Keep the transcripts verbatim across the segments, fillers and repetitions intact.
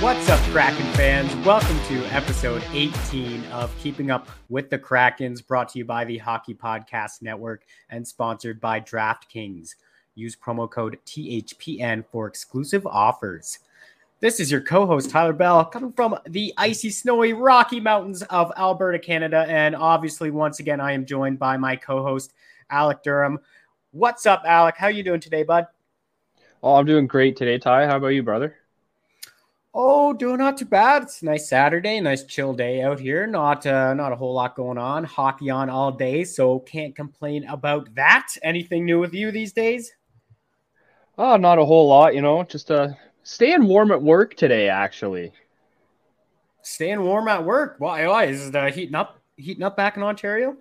What's up, Kraken fans? Welcome to episode eighteen of Keeping Up with the Krakens, brought to you by the Hockey Podcast Network and sponsored by DraftKings. Use promo code T H P N for exclusive offers. This is your co-host, Tyler Bell, coming from the icy, snowy Rocky Mountains of Alberta, Canada. And obviously, once again, I am joined by my co-host, Alec Durham. What's up, Alec? How are you doing today, bud? Oh, I'm doing great today, Ty. How about you, brother? Oh, doing not too bad. It's a nice Saturday, nice chill day out here. Not uh, not a whole lot going on. Hockey on all day, so can't complain about that. Anything new with you these days? Oh, not a whole lot, you know. Just uh, staying warm at work today, actually. Staying warm at work? Why? Why is it uh, heating up? Heating up back in Ontario?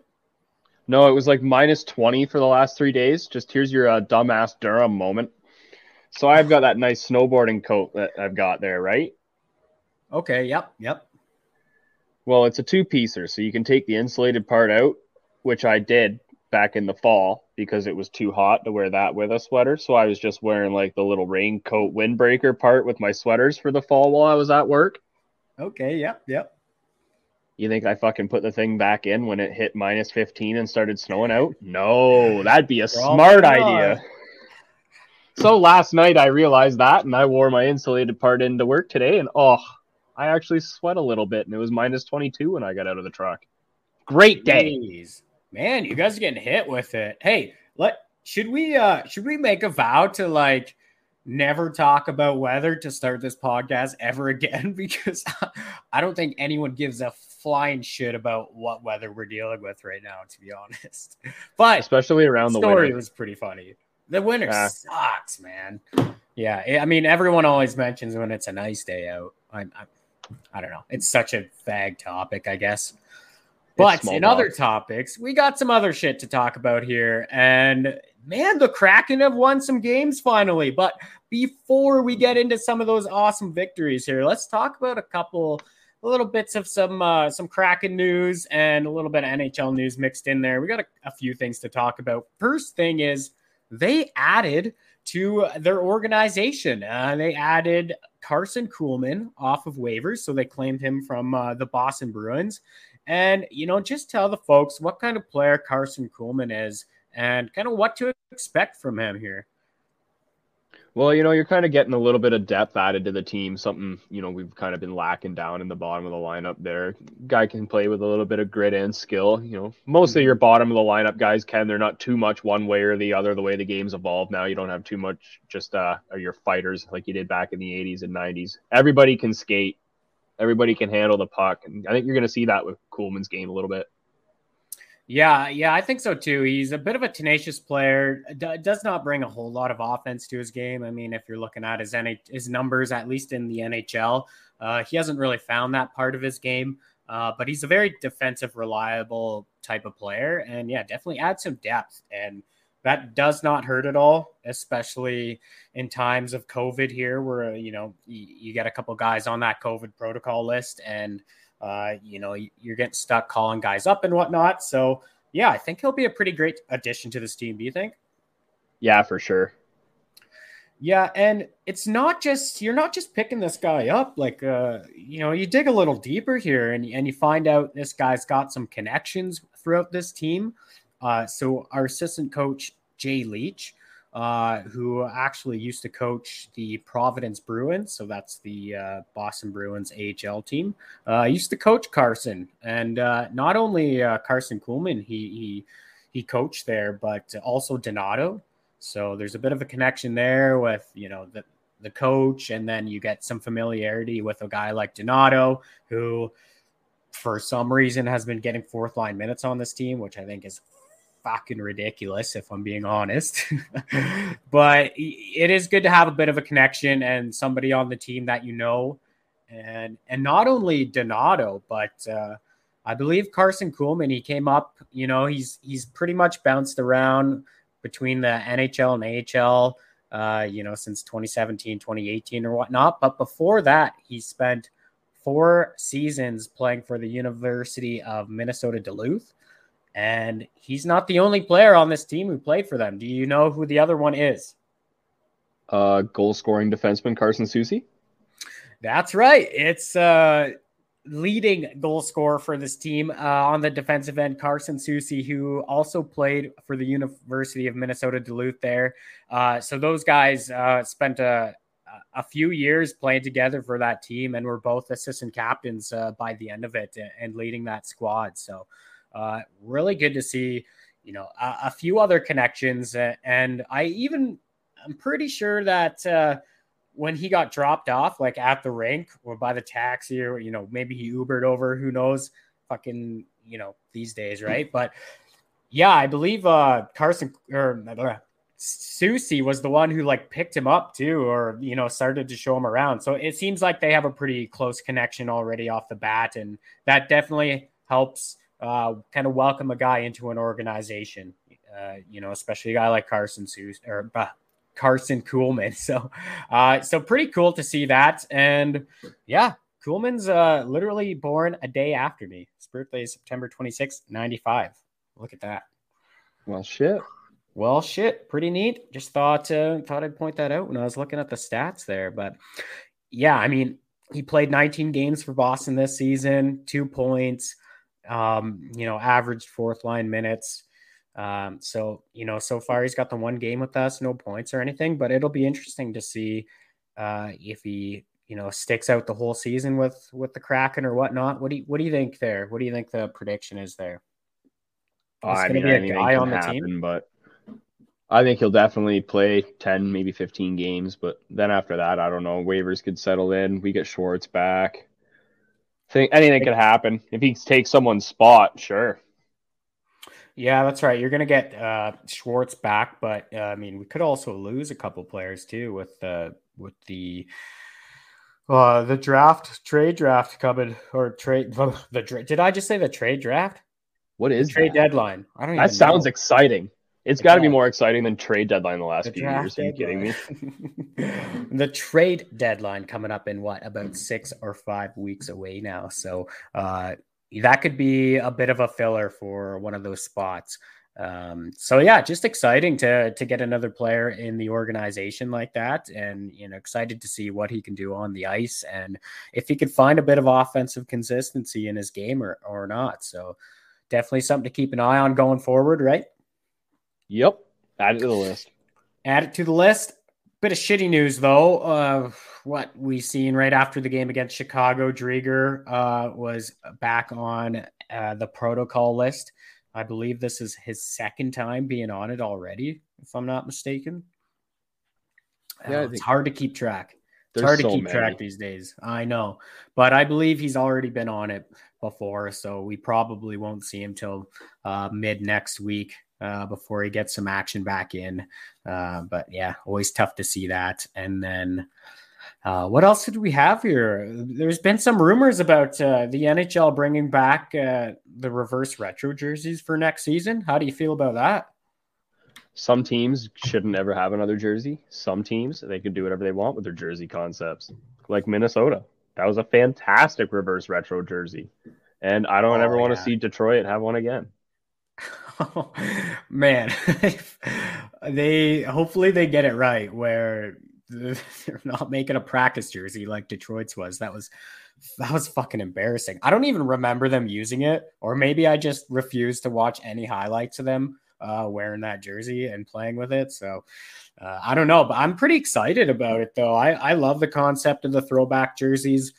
No, it was like minus twenty for the last three days. Just here's your uh, dumbass Durham moment. So I've got that nice snowboarding coat that I've got there, right? Okay, yep, yep. Well, it's a two-piecer, so you can take the insulated part out, which I did back in the fall because it was too hot to wear that with a sweater. So I was just wearing like the little raincoat windbreaker part with my sweaters for the fall while I was at work. Okay, yep, yep. You think I fucking put the thing back in when it hit minus fifteen and started snowing out? No, that'd be a smart idea. So last night I realized that, and I wore my insulated part into work today, and oh, I actually sweat a little bit, and it was minus twenty-two when I got out of the truck. Great day. Jeez. Man, you guys are getting hit with it. Hey, let should we uh, should we make a vow to like never talk about weather to start this podcast ever again? Because I don't think anyone gives a flying shit about what weather we're dealing with right now, to be honest. But especially around the winter. The story was pretty funny. The winter yeah. sucks, man. Yeah, I mean, everyone always mentions when it's a nice day out. I'm, I'm, I don't know. It's such a fag topic, I guess. But in other topics, we got some other shit to talk about here. And, man, the Kraken have won some games finally. But before we get into some of those awesome victories here, let's talk about a couple little bits of some uh, some Kraken news and a little bit of N H L news mixed in there. We got a, a few things to talk about. First thing is, they added to their organization. Uh, they added Carson Kuhlman off of waivers, so they claimed him from uh, the Boston Bruins. And, you know, just tell the folks what kind of player Carson Kuhlman is and kind of what to expect from him here. Well, you know, you're kind of getting a little bit of depth added to the team, something, you know, we've kind of been lacking down in the bottom of the lineup there. Guy can play with a little bit of grit and skill. You know, most of your bottom of the lineup guys can. They're not too much one way or the other the way the game's evolved now. You don't have too much just uh, your fighters like you did back in the eighties and nineties. Everybody can skate. Everybody can handle the puck. And I think you're going to see that with Kuhlman's game a little bit. Yeah, yeah, I think so too. He's a bit of a tenacious player. D- does not bring a whole lot of offense to his game. I mean, if you're looking at his N H- his numbers, at least in the N H L, uh, he hasn't really found that part of his game. Uh, but he's a very defensive, reliable type of player, and yeah, definitely add some depth. And that does not hurt at all, especially in times of COVID here, where you know you, you get a couple guys on that COVID protocol list and. Uh, you know, you're getting stuck calling guys up and whatnot. So, yeah, I think he'll be a pretty great addition to this team. Do you think? Yeah, for sure. Yeah, and it's not just, you're not just picking this guy up. Like, uh, you know, you dig a little deeper here and, and you find out this guy's got some connections throughout this team. Uh, so our assistant coach, Jay Leach, uh, who actually used to coach the Providence Bruins. So that's the uh, Boston Bruins A H L team. Uh, used to coach Carson. And uh, not only uh, Carson Kuhlman, he, he, he coached there, but also Donato. So there's a bit of a connection there with, you know, the, the coach, and then you get some familiarity with a guy like Donato, who for some reason has been getting fourth line minutes on this team, which I think is fucking ridiculous, if I'm being honest. But it is good to have a bit of a connection and somebody on the team that, you know, and, and not only Donato, but uh, I believe Carson Kuhlman, he came up, you know, he's, he's pretty much bounced around between the N H L and A H L, uh, you know, since twenty seventeen, twenty eighteen or whatnot. But before that, he spent four seasons playing for the University of Minnesota Duluth. And he's not the only player on this team who played for them. Do you know who the other one is? Uh, goal-scoring defenseman Carson Soucy? That's right. It's uh, leading goal scorer for this team uh, on the defensive end, Carson Soucy, who also played for the University of Minnesota Duluth there. Uh, so those guys uh, spent a, a few years playing together for that team and were both assistant captains uh, by the end of it and leading that squad. So uh, really good to see, you know, a, a few other connections. And I even, I'm pretty sure that uh, when he got dropped off, like at the rink or by the taxi, or, you know, maybe he Ubered over, who knows, fucking, you know, these days. Right. But yeah, I believe uh, Carson or uh, Soucy was the one who like picked him up too, or, you know, started to show him around. So it seems like they have a pretty close connection already off the bat. And that definitely helps uh, kind of welcome a guy into an organization, uh, you know, especially a guy like Carson Soucy or uh, Carson Kuhlman. So, uh, so pretty cool to see that. And yeah, Kuhlman's uh, literally born a day after me. His birthday is September twenty-sixth, ninety-five. Look at that. Well, shit. Well, shit. Pretty neat. Just thought, uh, thought I'd point that out when I was looking at the stats there. But yeah, I mean, he played nineteen games for Boston this season, two points, um, you know, averaged fourth line minutes. Um, so, you know, so far he's got the one game with us, no points or anything, but it'll be interesting to see, uh, if he, you know, sticks out the whole season with, with the Kraken or whatnot. What do you, what do you think there? What do you think the prediction is there? Oh, I mean, be a guy on the happen, team, but I think he'll definitely play ten, maybe fifteen games. But then after that, I don't know, waivers could settle in. We get Schwartz back. I think anything could happen. If he takes someone's spot, sure. Yeah, that's right. You're going to get uh, Schwartz back, but uh, I mean, we could also lose a couple players too with uh, with the uh, the draft trade draft coming or trade the dra- did I just say the trade draft? What is the trade that? deadline? I don't. That even sounds know. exciting. It's got to be more exciting than trade deadline the last the few years. Are you deadline. kidding me? The trade deadline coming up in what, about six or five weeks away now. So. Uh, That could be a bit of a filler for one of those spots. Um, so, yeah, just exciting to to get another player in the organization like that. And, you know, excited to see what he can do on the ice and if he could find a bit of offensive consistency in his game or, or not. So definitely something to keep an eye on going forward, right? Yep. Add it to the list. Add it to the list. Bit of shitty news, though. Uh, what we seen right after the game against Chicago, Drieger uh, was back on uh, the protocol list. I believe this is his second time being on it already, if I'm not mistaken. Yeah, uh, it's hard to keep track. It's hard to keep track these days. I know. But I believe he's already been on it before, so we probably won't see him till uh, mid-next week. Uh, before he gets some action back in. Uh, but yeah, always tough to see that. And then uh, what else did we have here? There's been some rumors about uh, the N H L bringing back uh, the reverse retro jerseys for next season. How do you feel about that? Some teams shouldn't ever have another jersey. Some teams, they could do whatever they want with their jersey concepts. Like Minnesota. That was a fantastic reverse retro jersey. And I don't oh, ever yeah. want to see Detroit have one again. Oh, man, they hopefully they get it right where they're not making a practice jersey like Detroit's was. That was that was fucking embarrassing. I don't even remember them using it, or maybe I just refused to watch any highlights of them uh, wearing that jersey and playing with it. So uh, I don't know, but I'm pretty excited about it though. I, I love the concept of the throwback jerseys.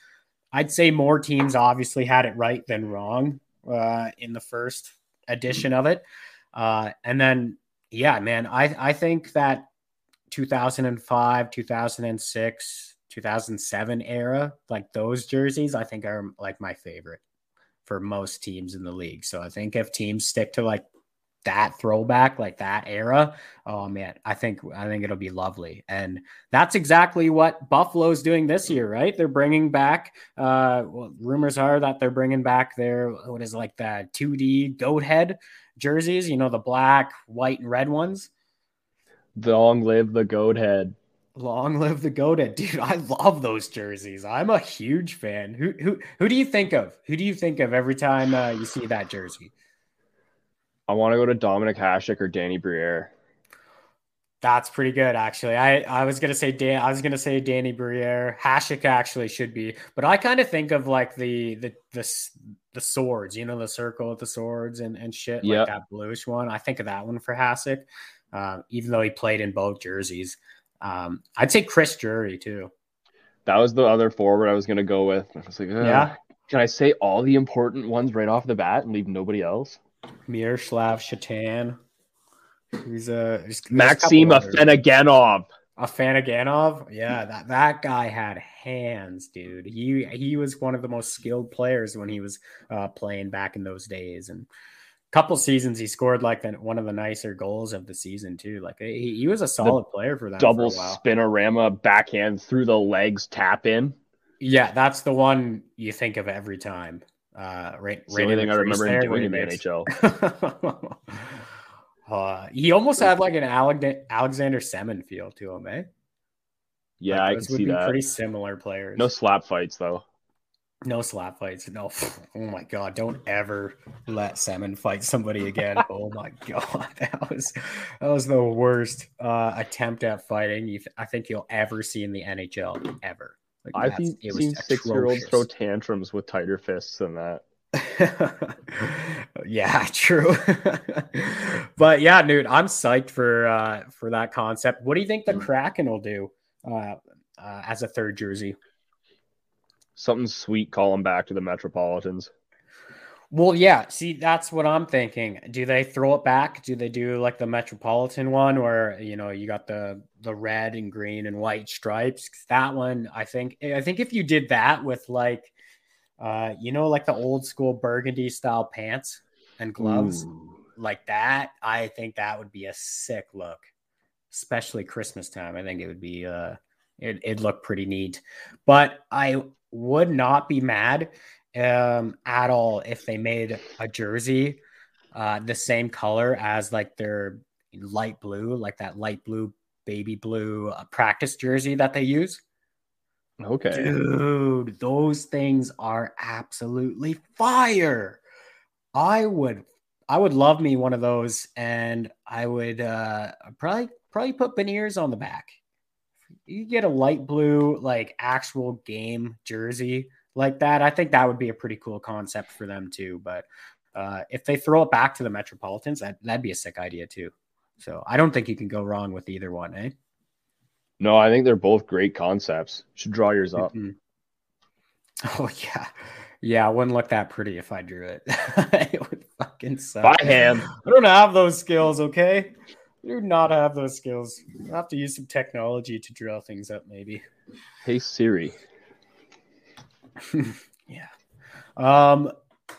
I'd say more teams obviously had it right than wrong uh, in the first edition of it. Uh, and then, yeah, man, I, I think that two thousand five, two thousand six, two thousand seven era, like those jerseys, I think are like my favorite for most teams in the league. So I think if teams stick to like that throwback, like that era, oh man, I think, I think it'll be lovely. And that's exactly what Buffalo's doing this year, right? They're bringing back, uh, well, rumors are that they're bringing back their, what is it, like the two D goat head jerseys, you know, the black, white, and red ones. Long live the goat head. Long live the goat head. Dude, I love those jerseys. I'm a huge fan. Who, who, who do you think of? Who do you think of every time uh, you see that jersey? I want to go to Dominic Hasek or Danny Briere. That's pretty good, actually. I, I was gonna say Dan. I was gonna say Danny Briere. Hasek actually should be, but I kind of think of like the the the the swords, you know, the circle with the swords and and shit, yep. Like that bluish one. I think of that one for Hasek, uh, even though he played in both jerseys. Um, I'd say Chris Drury too. That was the other forward I was gonna go with. I was like, oh, yeah. Can I say all the important ones right off the bat and leave nobody else? Miroslav Shatan. He's a Maxim Afanaganov. Afanaganov, yeah, that, that guy had hands, dude. He he was one of the most skilled players when he was uh, playing back in those days. And a couple seasons, he scored like the, one of the nicer goals of the season too. Like he, he was a solid the player for that. Double for spinorama backhand through the legs tap in. Yeah, that's the one you think of every time. Uh, right, right. The only thing I remember him doing in the N H L. Uh, he almost had like an Alexander, Alexander Semin feel to him, eh? Yeah, like I can see that. Those would be pretty similar players. No slap fights, though. No slap fights. No. Oh, my God. Don't ever let Semin fight somebody again. Oh, my God. That was that was the worst uh, attempt at fighting you th- I think you'll ever see in the N H L, ever. Like, I've seen, seen six-year-olds throw tantrums with tighter fists than that. Yeah, true. But yeah, dude, I'm psyched for uh for that concept. What do you think the Kraken will do uh, uh as a third jersey? Something sweet, call them back to the Metropolitans. Well, yeah, see, that's what I'm thinking. Do they throw it back? Do they do like the Metropolitan one where, you know, you got the the red and green and white stripes? That one, I think I think if you did that with like Uh, you know, like the old school burgundy style pants and gloves. Ooh. Like that. I think that would be a sick look, especially Christmas time. I think it would be, uh, it, it'd look pretty neat, but I would not be mad, um, at all if they made a jersey, uh, the same color as like their light blue, like that light blue, baby blue uh, practice jersey that they use. Okay, dude, those things are absolutely fire. I would, I would love me one of those, and I would uh, probably probably put beniers on the back. You get a light blue, like actual game jersey like that. I think that would be a pretty cool concept for them too. But uh, if they throw it back to the Metropolitans, that, that'd be a sick idea too. So I don't think you can go wrong with either one, eh? No, I think they're both great concepts. Should draw yours up. Mm-hmm. Oh, yeah. Yeah, I wouldn't look that pretty if I drew it. It would fucking suck. By hand. I don't have those skills, okay? I do not have those skills. I'll have to use some technology to draw things up, maybe. Hey, Siri. Yeah. Um,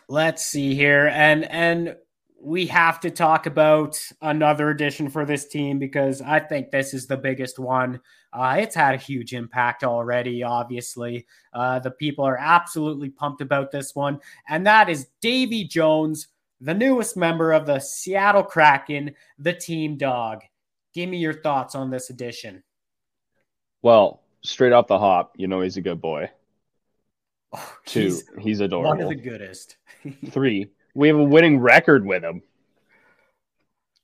let's see here. And and... we have to talk about another addition for this team because I think this is the biggest one. Uh, it's had a huge impact already, obviously. Uh, the people are absolutely pumped about this one, and that is Davy Jones, the newest member of the Seattle Kraken, the team dog. Give me your thoughts on this addition. Well, straight off the hop, you know he's a good boy. Oh, Two, he's, he's adorable. One of the goodest. Three. We have a winning record with him.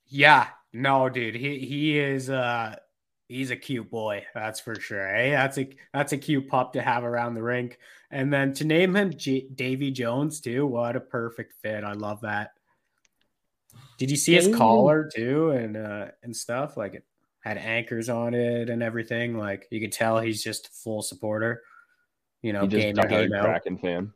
Yeah, No, dude, he he is uh he's a cute boy, that's for sure. Hey, eh? that's a that's a cute pup to have around the rink. And then to name him G- Davy Jones too, what a perfect fit. I love that. Did you see his Davey. collar too and uh and stuff? Like it had anchors on it and everything. Like you could tell he's just a full supporter. You know, game in, game out. Kraken fan.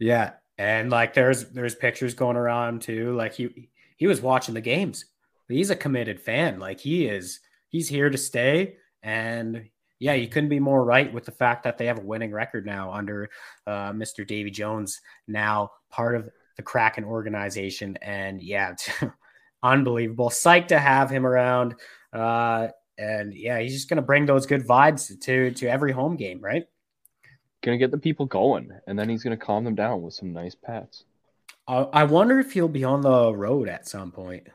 Yeah, and like there's there's pictures going around too. Like he he was watching the games. He's a committed fan. Like he is, he's here to stay. And yeah, you couldn't be more right with the fact that they have a winning record now under uh, Mister Davy Jones, now part of the Kraken organization. And yeah, unbelievable. Psyched to have him around. Uh, and yeah, he's just going to bring those good vibes to, to every home game, right? Going to get the people going. And then he's going to calm them down with some nice pats. I, I wonder if he'll be on the road at some point.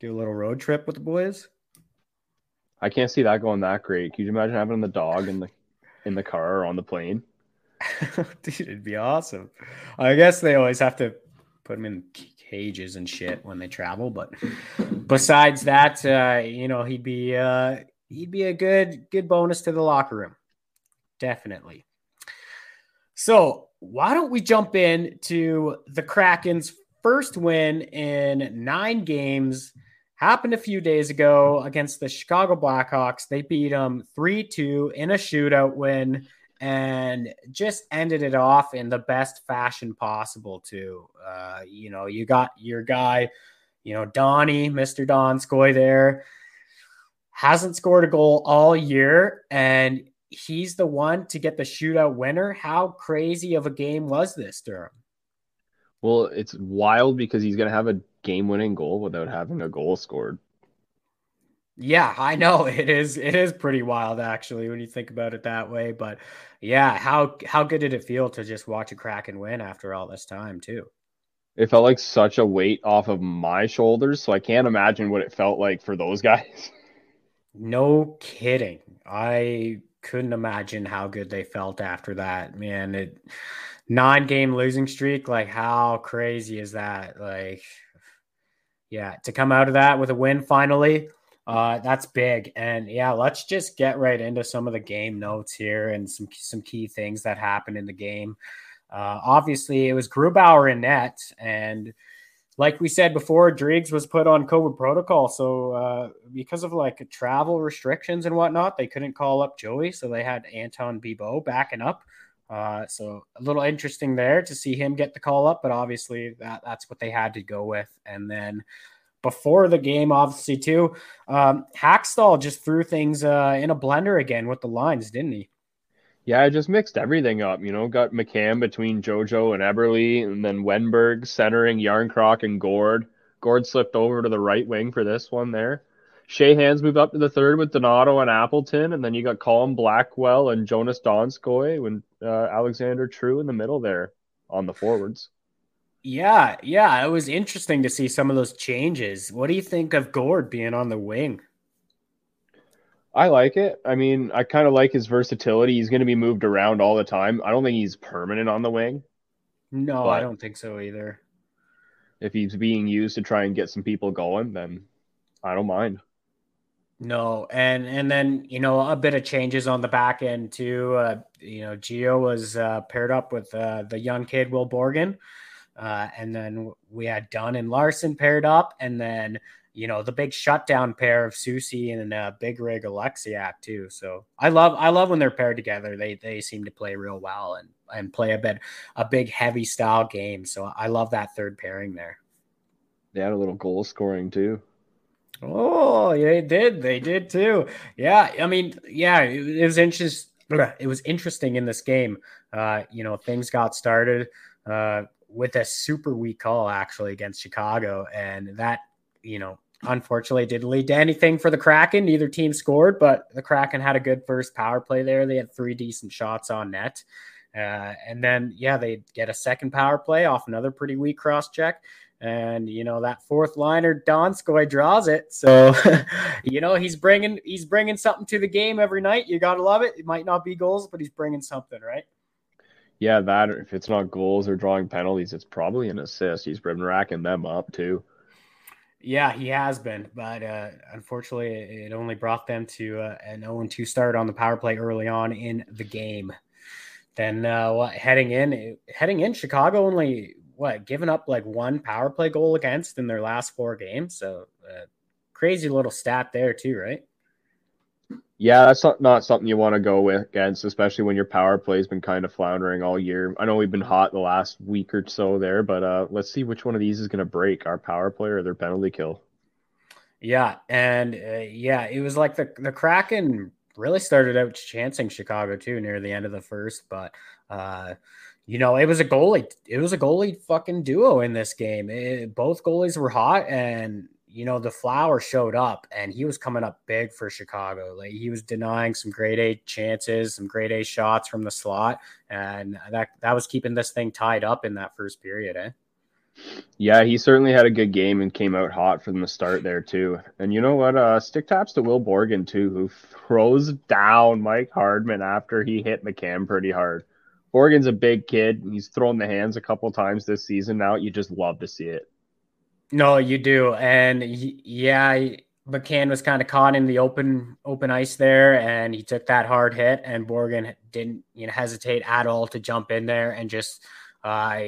Do a little road trip with the boys. I can't see that going that great. Could you imagine having the dog in the in the car or on the plane? Dude, it'd be awesome. I guess they always have to put them in cages and shit when they travel. But besides that, uh, you know, he'd be uh, he'd be a good good bonus to the locker room, definitely. So why don't we jump in to the Kraken's first win in nine games? Happened a few days ago against the Chicago Blackhawks. They beat them three two in a shootout win and just ended it off in the best fashion possible, too. Uh, you know, you got your guy, you know, Donnie, Mister Donskoi there, hasn't scored a goal all year, and he's the one to get the shootout winner. How crazy of a game was this, Durham? Well, it's wild because he's going to have a game-winning goal without having a goal scored. Yeah, I know. It is it is pretty wild, actually, when you think about it that way. But, yeah, how how good did it feel to just watch a Kraken win after all this time, too? It felt like such a weight off of my shoulders, so I can't imagine what it felt like for those guys. No kidding. I couldn't imagine how good they felt after that, man. It nine-game losing streak, like, how crazy is that? Like... Yeah, to come out of that with a win finally, uh, that's big. And yeah, let's just get right into some of the game notes here and some some key things that happened in the game. Uh, obviously, it was Grubauer in net, and like we said before, Driggs was put on COVID protocol. So uh, because of like travel restrictions and whatnot, they couldn't call up Joey, so they had Anton Bibeau backing up. Uh, so a little interesting there to see him get the call up, but obviously that, that's what they had to go with. And then before the game, obviously too, um, Hakstol just threw things uh, in a blender again with the lines, didn't he? Yeah, I just mixed everything up, you know, got McCann between JoJo and Eberle, and then Wenberg centering Yarncroc and Gourde. Gourde slipped over to the right wing for this one there. Sheahan's moved up to the third with Donato and Appleton, and then you got Colin Blackwell and Jonas Donskoi and uh, Alexander True in the middle there on the forwards. Yeah, yeah, it was interesting to see some of those changes. What do you think of Gourde being on the wing? I like it. I mean, I kind of like his versatility. He's going to be moved around all the time. I don't think he's permanent on the wing. No, I don't think so either. If he's being used to try and get some people going, then I don't mind. No, and and then, you know, a bit of changes on the back end too. Uh, you know, Gio was uh, paired up with uh, the young kid, Will Borgen. Uh, and then we had Dunn and Larsson paired up. And then, you know, the big shutdown pair of Soucy and uh, Big Rig Oleksiak too. So I love I love when they're paired together. They they seem to play real well and, and play a bit a big heavy style game. So I love that third pairing there. They had a little goal scoring too. Oh, they did. They did too. Yeah. I mean, yeah, it, it was interest. It was interesting in this game. Uh, you know, things got started uh, with a super weak call actually against Chicago. And that, you know, unfortunately didn't lead to anything for the Kraken. Neither team scored, but the Kraken had a good first power play there. They had three decent shots on net. Uh, and then, yeah, they get a second power play off another pretty weak cross check. And, you know, that fourth liner, Donskoi draws it. So, you know, he's bringing he's bringing something to the game every night. You got to love it. It might not be goals, but he's bringing something, right? Yeah, that if it's not goals or drawing penalties, it's probably an assist. He's been racking them up, too. Yeah, he has been, but uh, unfortunately, it only brought them to uh, an oh and two start on the power play early on in the game. Then uh, heading in, heading in, Chicago only what given up like one power play goal against in their last four games. So uh, crazy little stat there too, right? Yeah, that's not, not something you want to go with against, especially when your power play has been kind of floundering all year. I know we've been hot the last week or so there, but uh, let's see which one of these is going to break, our power play or their penalty kill. Yeah, and uh, yeah, it was like the the Kraken really started out chancing Chicago too near the end of the first, but uh, you know, it was a goalie, it was a goalie fucking duo in this game. It, both goalies were hot, and you know, the Flower showed up and he was coming up big for Chicago. Like, he was denying some grade A chances, some grade A shots from the slot. And that, that was keeping this thing tied up in that first period. Eh? Yeah, he certainly had a good game and came out hot from the start there too. And you know what? Uh, stick taps to Will Borgen too, who throws down Mike Hardman after he hit McCann pretty hard. Borgen's a big kid. He's thrown the hands a couple times this season now. You just love to see it. No, you do. And he, yeah, McCann was kind of caught in the open open ice there, and he took that hard hit, and Borgen didn't you know, hesitate at all to jump in there and just, uh,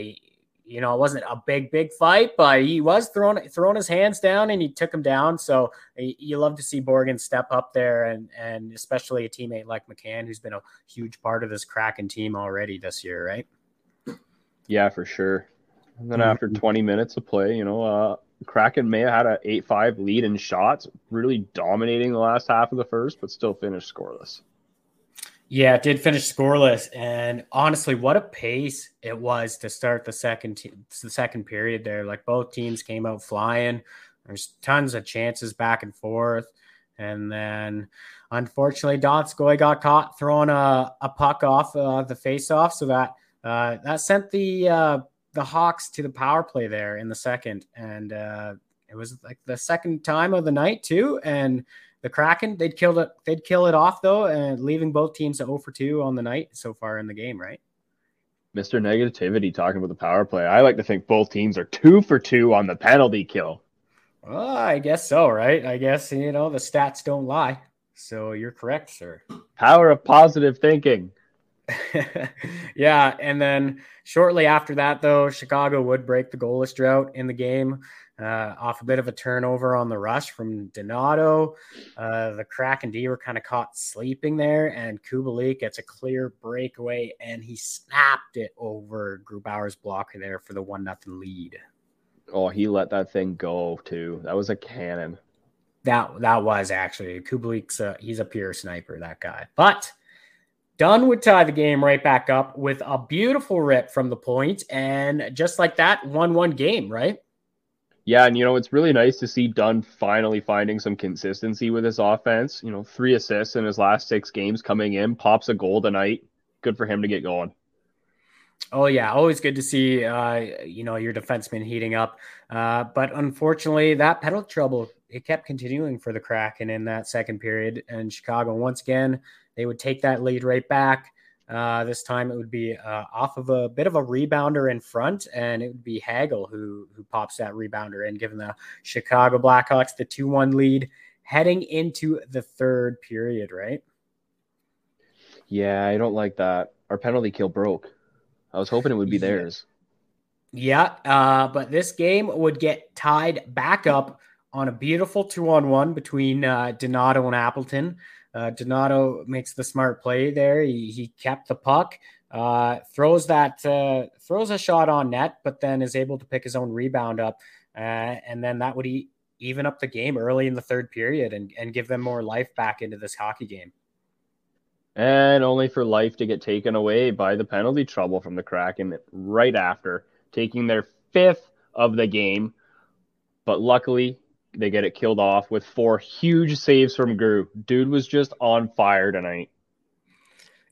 you know, it wasn't a big, big fight, but he was throwing, throwing his hands down, and he took him down. So you love to see Borgen step up there, and, and especially a teammate like McCann, who's been a huge part of this Kraken team already this year, right? Yeah, for sure. And then after twenty minutes of play, you know, uh, Kraken may have had an eight five lead in shots, really dominating the last half of the first, but still finished scoreless. Yeah, it did finish scoreless. And honestly, what a pace it was to start the second te- the second period there. Like, both teams came out flying. There's tons of chances back and forth. And then, unfortunately, Donskoi got caught throwing a, a puck off uh, the faceoff, so that uh, that sent the uh, – the Hawks to the power play there in the second. And uh, it was like the second time of the night too. And the Kraken, they'd killed it. They'd kill it off though. And leaving both teams at oh for two on the night so far in the game, right? Mister Negativity talking about the power play. I like to think both teams are two for two on the penalty kill. Well, I guess so. Right. I guess, you know, the stats don't lie. So you're correct, sir. Power of positive thinking. Yeah, and then shortly after that, though, Chicago would break the goalless drought in the game uh, off a bit of a turnover on the rush from Donato. Uh, the Kraken D were kind of caught sleeping there, and Kubalik gets a clear breakaway, and he snapped it over Grubauer's block there for the one nothing lead. Oh, he let that thing go, too. That was a cannon. That, that was actually. Kubalik's a, he's a pure sniper, that guy. But Dunn would tie the game right back up with a beautiful rip from the point, and just like that, one one game, right? Yeah, and you know, it's really nice to see Dunn finally finding some consistency with his offense. You know, three assists in his last six games coming in, pops a goal tonight. Good for him to get going. Oh, yeah, always good to see, uh, you know, your defenseman heating up. Uh, but unfortunately, that penalty trouble, it kept continuing for the Kraken in that second period, and Chicago once again, they would take that lead right back. Uh, this time it would be uh, off of a bit of a rebounder in front, and it would be Hagel who who pops that rebounder in, giving the Chicago Blackhawks the two one lead heading into the third period, right? Yeah, I don't like that. Our penalty kill broke. I was hoping it would be theirs. Yeah, uh, but this game would get tied back up on a beautiful two on one between uh, Donato and Appleton. Uh, Donato makes the smart play there. He, he kept the puck, uh, throws that, uh, throws a shot on net, but then is able to pick his own rebound up. Uh, and then that would e- even up the game early in the third period and, and give them more life back into this hockey game. And only for life to get taken away by the penalty trouble from the Kraken right after, taking their fifth of the game. But luckily, they get it killed off with four huge saves from Gourde. Dude was just on fire tonight.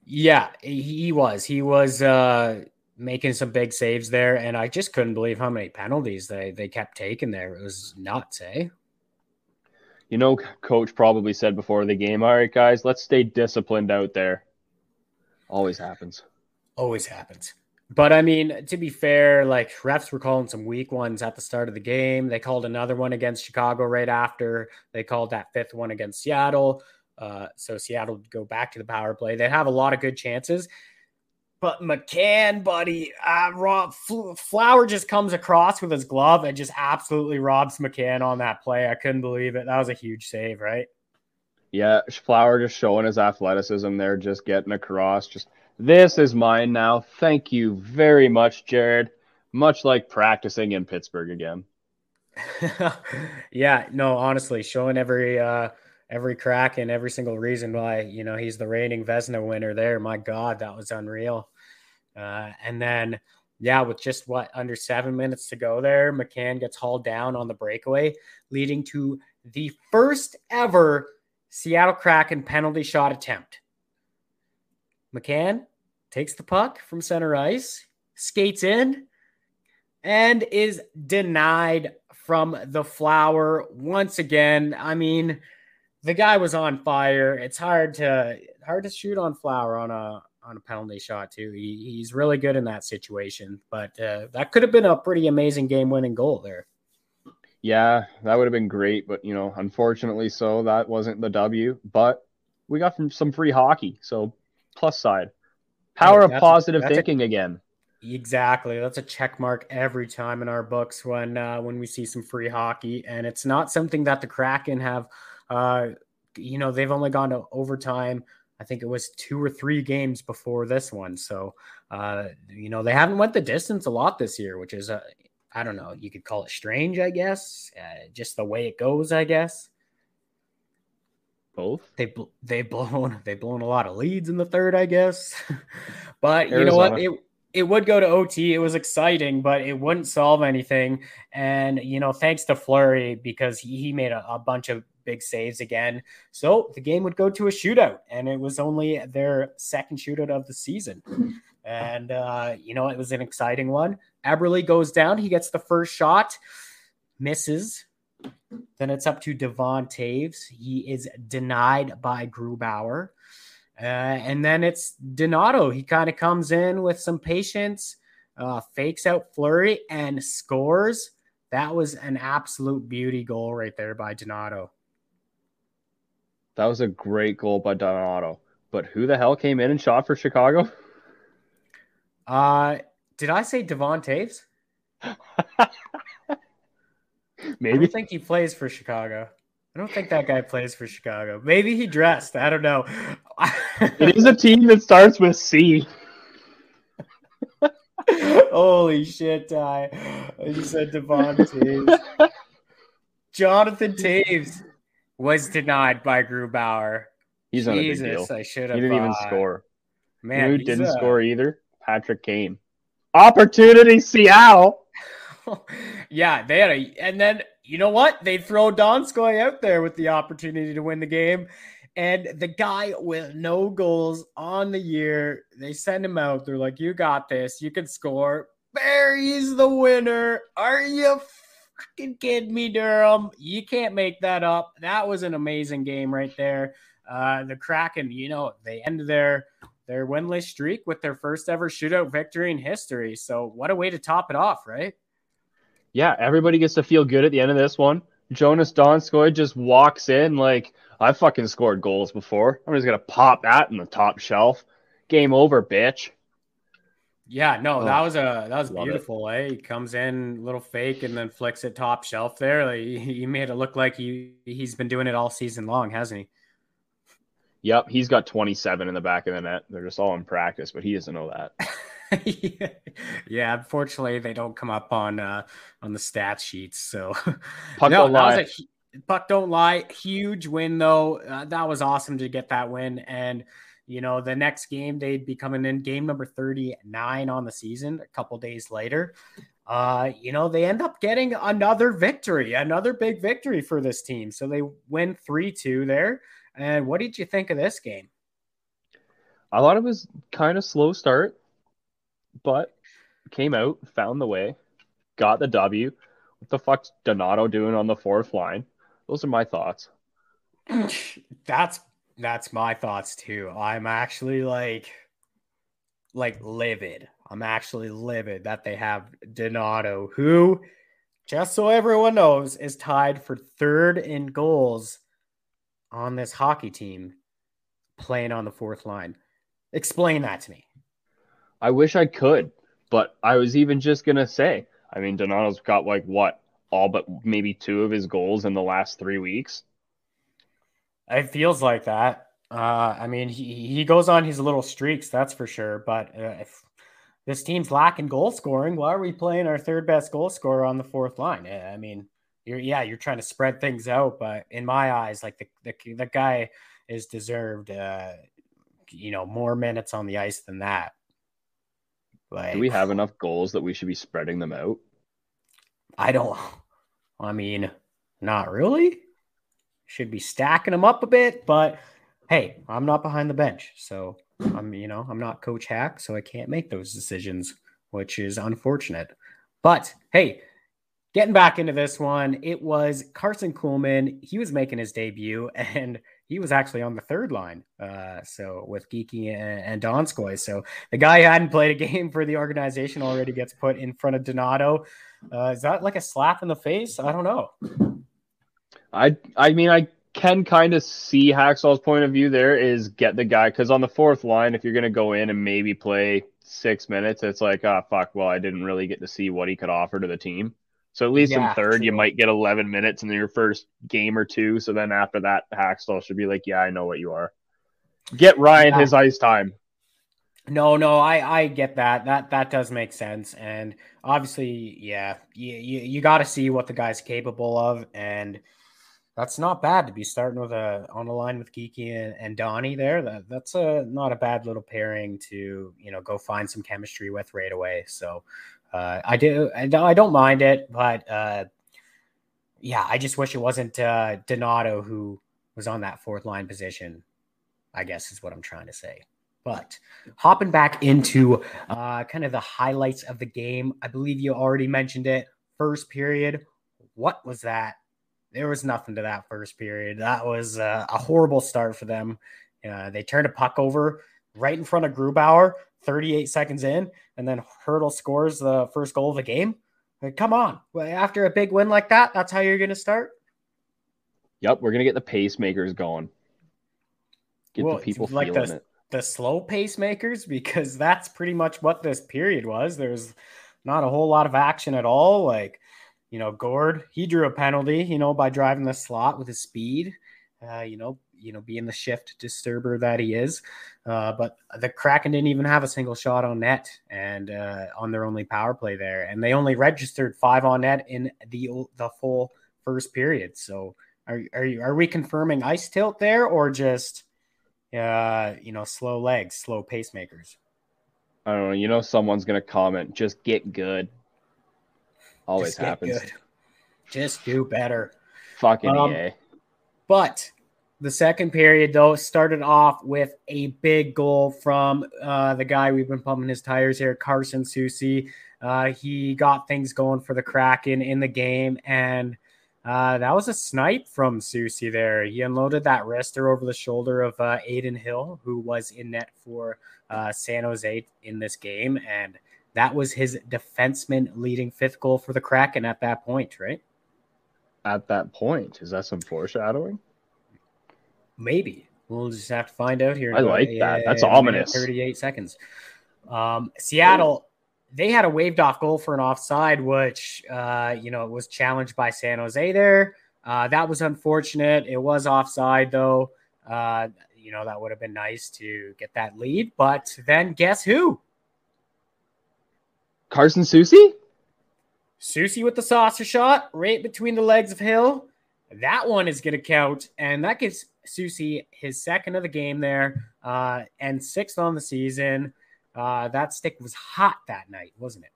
Yeah, he was. He was uh, making some big saves there, and I just couldn't believe how many penalties they, they kept taking there. It was nuts, eh? You know, Coach probably said before the game, all right, guys, let's stay disciplined out there. Always happens. Always happens. But I mean, to be fair, like refs were calling some weak ones at the start of the game. They called another one against Chicago right after. They called that fifth one against Seattle. Uh, so Seattle would go back to the power play. They'd have a lot of good chances. But McCann, buddy, uh, Rob Flower just comes across with his glove and just absolutely robs McCann on that play. I couldn't believe it. That was a huge save, right? Yeah, Flower just showing his athleticism there, just getting across, just this is mine now. Thank you very much, Jared. Much like practicing in Pittsburgh again. Yeah, no, honestly, showing every uh, every crack and every single reason why, you know, he's the reigning Vezina winner there. My God, that was unreal. Uh, and then, yeah, with just, what, under seven minutes to go there, McCann gets hauled down on the breakaway, leading to the first ever Seattle Kraken penalty shot attempt. McCann takes the puck from center ice, skates in, and is denied from the Flower once again. I mean, the guy was on fire. It's hard to hard to shoot on Flower on a on a penalty shot too. He, he's really good in that situation, but uh, that could have been a pretty amazing game-winning goal there. Yeah, that would have been great, but you know, unfortunately, so that wasn't the W. But we got from some free hockey, so. Plus side. Power hey, of positive thinking a, again. Exactly. That's a check mark every time in our books when uh, when we see some free hockey. And it's not something that the Kraken have, uh, you know, they've only gone to overtime. I think it was two or three games before this one. So, uh, you know, they haven't went the distance a lot this year, which is, uh, I don't know, you could call it strange, I guess. Uh, just the way it goes, I guess. Both they they've blown they've blown a lot of leads in the third, I guess. But Arizona. You know what? It it would go to O T. It was exciting, but it wouldn't solve anything. And you know, thanks to Fleury, because he, he made a, a bunch of big saves again. So the game would go to a shootout, and it was only their second shootout of the season. And uh, you know, it was an exciting one. Eberle goes down, he gets the first shot, misses. Then it's up to Devon Taves. He is denied by Grubauer. Uh, and then it's Donato. He kind of comes in with some patience, uh, fakes out Fleury, and scores. That was an absolute beauty goal right there by Donato. That was a great goal by Donato. But who the hell came in and shot for Chicago? Uh, did I say Devon Taves? Maybe. I don't think he plays for Chicago. I don't think that guy plays for Chicago. Maybe he dressed. I don't know. It is a team that starts with C. Holy shit, Ty. You said Devon Taves. Jonathan Taves was denied by Grubauer. He's not Jesus, a big deal. I should have. He didn't uh, even score. Man, who didn't a... score either? Patrick Kane. Opportunity, Seattle. Yeah, they had a, and then you know what? They throw Donskoi out there with the opportunity to win the game, and the guy with no goals on the year, they send him out. They're like, "You got this. You can score." Barry's the winner. Are you fucking kidding me, Durham? You can't make that up. That was an amazing game right there. Uh, the Kraken, you know, they ended their their winless streak with their first ever shootout victory in history. So what a way to top it off, right? Yeah, everybody gets to feel good at the end of this one. Jonas Donskoi just walks in like, I fucking scored goals before. I'm just going to pop that in the top shelf. Game over, bitch. Yeah, no, oh, that was a that was beautiful, it. eh? He comes in, little fake, and then flicks it top shelf there. Like, he made it look like he, he's been doing it all season long, hasn't he? Yep, he's got twenty-seven in the back of the net. They're just all in practice, but he doesn't know that. Yeah, unfortunately, they don't come up on uh, on the stat sheets. So puck no, don't lie. A, puck don't lie. Huge win though. Uh, that was awesome to get that win. And you know, the next game they'd be coming in game number thirty-nine on the season. A couple days later, uh, you know, they end up getting another victory, another big victory for this team. So they win three two there. And what did you think of this game? I thought it was kind of slow start. But came out, found the way, got the W. What the fuck's Donato doing on the fourth line? Those are my thoughts. That's that's my thoughts too. I'm actually like, like livid I'm actually livid that they have Donato, who, just so everyone knows, is tied for third in goals on this hockey team, playing on the fourth line. Explain that to me. I wish I could, but I was even just going to say, I mean, Donato's got like what, all but maybe two of his goals in the last three weeks. It feels like that. Uh, I mean, he, he goes on his little streaks, that's for sure. But uh, if this team's lacking goal scoring, why are we playing our third best goal scorer on the fourth line? I mean, you're, yeah, you're trying to spread things out, but in my eyes, like the, the, the guy is deserved, uh, you know, more minutes on the ice than that. Like, do we have enough goals that we should be spreading them out? I don't, I mean, not really. Should be stacking them up a bit, but hey, I'm not behind the bench. So I'm, you know, I'm not Coach Hack, so I can't make those decisions, which is unfortunate. But hey, getting back into this one, it was Carson Kuhlman. He was making his debut, and he was actually on the third line, uh, so with Geekie and, and Donskoi. So the guy who hadn't played a game for the organization already gets put in front of Donato. Uh, is that like a slap in the face? I don't know. I I mean, I can kind of see Hakstol's point of view there is get the guy, because on the fourth line, if you're going to go in and maybe play six minutes, it's like, oh, fuck, well, I didn't really get to see what he could offer to the team. So at least yeah, in third, true. You might get eleven minutes in your first game or two. So then after that, Hakstol should be like, yeah, I know what you are. Get Ryan yeah. his ice time. No, no, I, I get that. That that does make sense. And obviously, yeah, you, you, you got to see what the guy's capable of. And that's not bad to be starting with a on the line with Geekie and, and Donnie there. That that's a not a bad little pairing to, you know, go find some chemistry with right away. So Uh, I do, I don't mind it, but uh, yeah, I just wish it wasn't uh, Donato who was on that fourth line position, I guess is what I'm trying to say. But hopping back into uh, kind of the highlights of the game, I believe you already mentioned it. First period, what was that? There was nothing to that first period. That was uh, a horrible start for them. Uh, they turned a puck over right in front of Grubauer, thirty-eight seconds in, and then Hurdle scores the first goal of the game. Like, come on. After a big win like that, that's how you're going to start? Yep, we're going to get the pacemakers going. Get well, the people like feeling the, it. The slow pacemakers, because that's pretty much what this period was. There's not a whole lot of action at all. Like, you know, Gourde, he drew a penalty, you know, by driving the slot with his speed, uh, you know, you know, being the shift disturber that he is. Uh, but the Kraken didn't even have a single shot on net and uh, on their only power play there. And they only registered five on net in the the full first period. So are are, you, are we confirming ice tilt there or just, uh, you know, slow legs, slow pacemakers? I don't know. You know, someone's going to comment, just get good. Always just get happens. Good. Just do better. Fucking um, E A. But the second period, though, started off with a big goal from uh, the guy we've been pumping his tires here, Carson Soucy. Uh, he got things going for the Kraken in the game, and uh, that was a snipe from Soucy there. He unloaded that wrister over the shoulder of uh, Aiden Hill, who was in net for uh, San Jose in this game, and that was his defenseman leading fifth goal for the Kraken at that point, right? At that point. Is that some foreshadowing? Maybe we'll just have to find out here. I like a, that. That's ominous. thirty-eight seconds. Um, Seattle, they had a waved off goal for an offside, which, uh, you know, was challenged by San Jose there. Uh, that was unfortunate. It was offside though. Uh, you know, that would have been nice to get that lead, but then guess who? Carson Soucy? Soucy with the saucer shot right between the legs of Hill. That one is going to count. And that gives Soucy his second of the game there, uh, and sixth on the season. Uh, that stick was hot that night, wasn't it?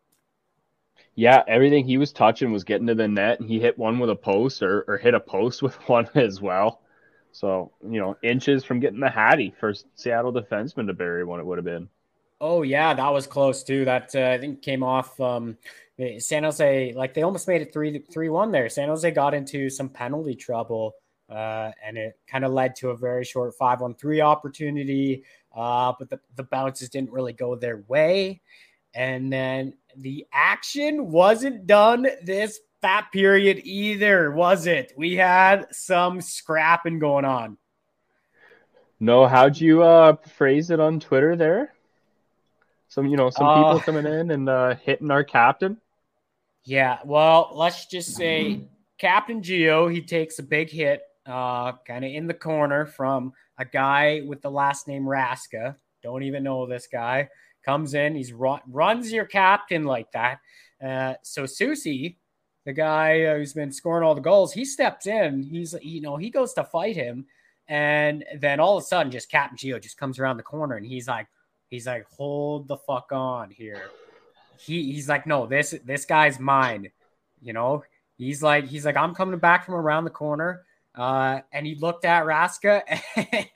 Yeah, everything he was touching was getting to the net, and he hit one with a post or, or hit a post with one as well. So, you know, inches from getting the Hattie for Seattle defenseman to bury one, it would have been. Oh, yeah, that was close, too. That, uh, I think, came off um, San Jose. Like, they almost made it three to one there. San Jose got into some penalty trouble, uh, and it kind of led to a very short five on three opportunity, uh, but the, the bounces didn't really go their way. And then the action wasn't done this fat period either, was it? We had some scrapping going on. No, how'd you uh, phrase it on Twitter there? Some, you know, some uh, people coming in and uh, hitting our captain. Yeah, well, let's just say Captain Gio, he takes a big hit uh, kind of in the corner from a guy with the last name Raska. Don't even know this guy. Comes in, he's run, runs your captain like that. Uh, so Soucy, the guy who's been scoring all the goals, he steps in. He's, you know, he goes to fight him. And then all of a sudden, just Captain Gio just comes around the corner, and he's like, he's like, hold the fuck on here. He he's like, no, this this guy's mine. You know, he's like, he's like, I'm coming back from around the corner. Uh, and he looked at Raska, and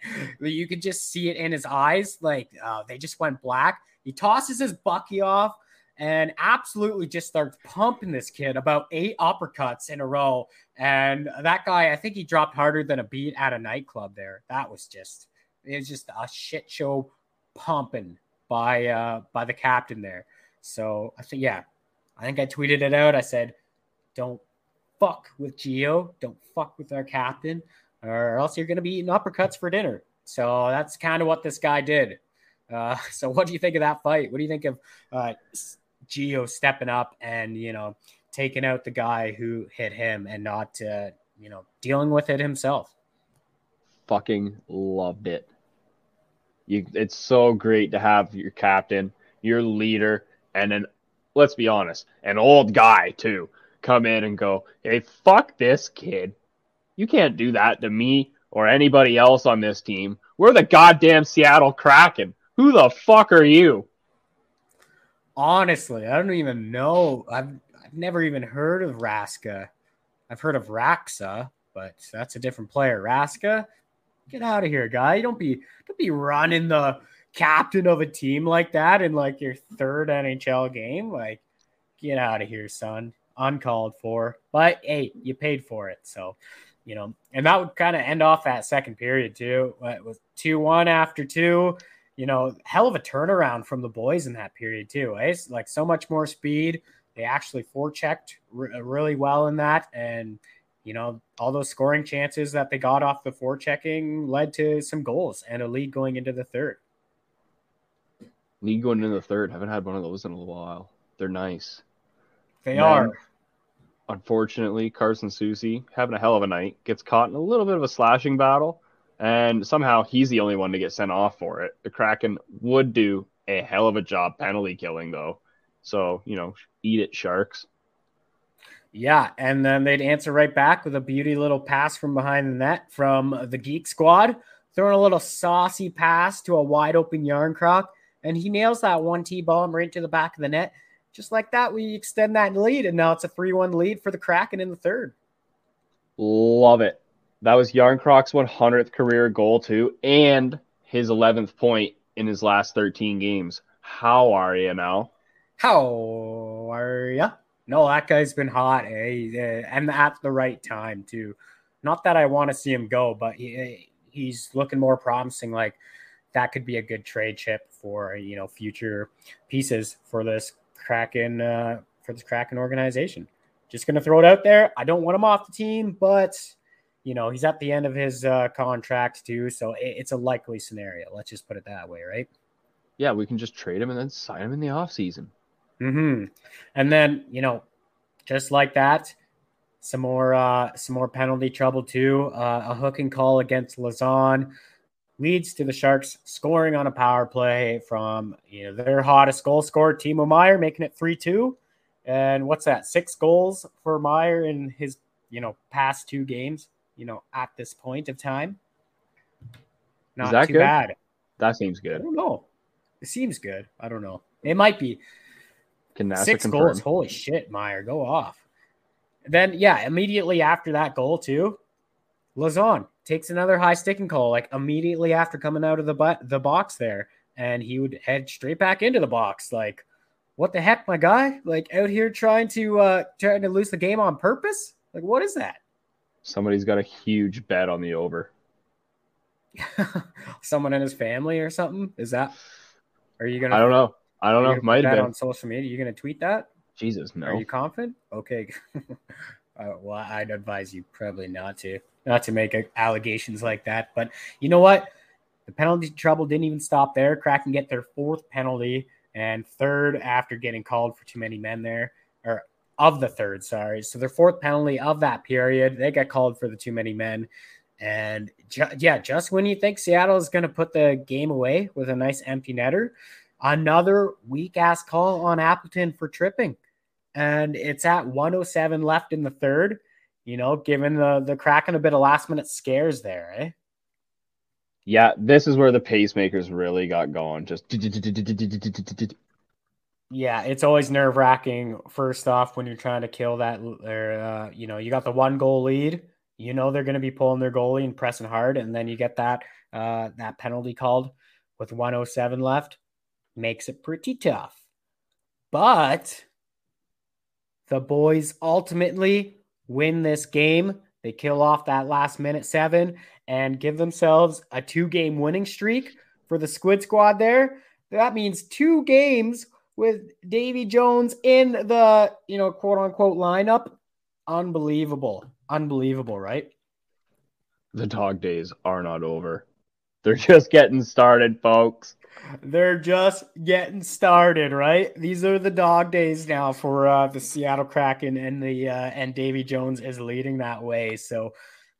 you could just see it in his eyes, like uh, they just went black. He tosses his bucky off and absolutely just starts pumping this kid about eight uppercuts in a row. And that guy, I think he dropped harder than a beat at a nightclub there. That was just, it was just a shit show pumping by, uh, by the captain there. So I think, yeah, I think I tweeted it out. I said, don't fuck with Gio. Don't fuck with our captain, or else you're going to be eating uppercuts for dinner. So that's kind of what this guy did. Uh, so what do you think of that fight? What do you think of uh, Gio stepping up and, you know, taking out the guy who hit him and not, uh, you know, dealing with it himself? Fucking loved it. You, it's so great to have your captain, your leader, and then, let's be honest, an old guy too, come in and go, hey, fuck this kid. You can't do that to me or anybody else on this team. We're the goddamn Seattle Kraken. Who the fuck are you? Honestly, I don't even know. I've I've never even heard of Raska. I've heard of Raxa, but that's a different player. Raska, get out of here, guy. You don't be don't be running the captain of a team like that in like your third N H L game. Like, get out of here, son. Uncalled for. But hey, you paid for it, so. You know, and that would kind of end off that second period too. It was two one after two. You know, hell of a turnaround from the boys in that period too. Eh? It's like so much more speed. They actually forechecked r- really well in that. And, you know, all those scoring chances that they got off the forechecking led to some goals and a lead going into the third. Lead going into the third. Haven't had one of those in a little while. They're nice. They Man. are. Unfortunately, Carson Soucy, having a hell of a night, gets caught in a little bit of a slashing battle, and somehow he's the only one to get sent off for it. The Kraken would do a hell of a job penalty killing, though. So, you know, eat it, Sharks. Yeah, and then they'd answer right back with a beauty little pass from behind the net from the Geek Squad, throwing a little saucy pass to a wide-open Yarncroc, and he nails that one T-bomb right to the back of the net. Just like that, we extend that lead, and now it's a three one lead for the Kraken in the third. Love it. That was Yarncroc's one hundredth career goal, too, and his eleventh point in his last thirteen games. How are you now? How are you? No, that guy's been hot, eh? And at the right time, too. Not that I want to see him go, but he, he's looking more promising. Like, that could be a good trade chip for, you know, future pieces for this Kraken uh, for this Kraken organization. Just going to throw it out there. I don't want him off the team, but you know, he's at the end of his uh, contract too. So it, it's a likely scenario. Let's just put it that way. Right. Yeah. We can just trade him and then sign him in the off season. Mm-hmm. And then, you know, just like that, some more, uh, some more penalty trouble too. Uh, a hook and call against Larsson leads to the Sharks scoring on a power play from, you know, their hottest goal scorer, Timo Meier, making it three two. And what's that? Six goals for Meier in his, you know, past two games, you know, at this point of time. Not too good? Bad. That seems good. I don't know. It seems good. I don't know. It might be. Can NASA Six confirm? goals. Holy shit, Meier, go off. Then, yeah, immediately after that goal, too, Larsson takes another high sticking call, like immediately after coming out of the butt, the box there, and he would head straight back into the box. Like, what the heck, my guy? Like, out here trying to uh, trying to lose the game on purpose? Like, what is that? Somebody's got a huge bet on the over. Someone in his family or something? Is that? Are you gonna? I don't know. I don't know. It might have been on social media. You gonna tweet that? Jesus, no. Are you confident? Okay. Uh, well, I'd advise you probably not to, not to make allegations like that. But you know what? The penalty trouble didn't even stop there. Kraken get their fourth penalty and third after getting called for too many men there, or of the third, sorry. So their fourth penalty of that period, they got called for the too many men. And ju- yeah, just when you think Seattle is going to put the game away with a nice empty netter, another weak-ass call on Appleton for tripping. And it's at one oh seven left in the third, you know, giving the, the Kraken a bit of last-minute scares there, eh? Yeah, this is where the pacemakers really got going. Just yeah, it's always nerve-wracking, first off, when you're trying to kill that, or, uh, you know, you got the one-goal lead. You know they're going to be pulling their goalie and pressing hard, and then you get that uh, that penalty called with one oh seven left. Makes it pretty tough. But the boys ultimately win this game. They kill off that last minute seven and give themselves a two-game winning streak for the Squid Squad there. That means two games with Davy Jones in the, you know, quote-unquote lineup. Unbelievable. Unbelievable, right? The dog days are not over. They're just getting started, folks. They're just getting started, right? These are the dog days now for uh, the Seattle Kraken, and the uh, and Davy Jones is leading that way. So,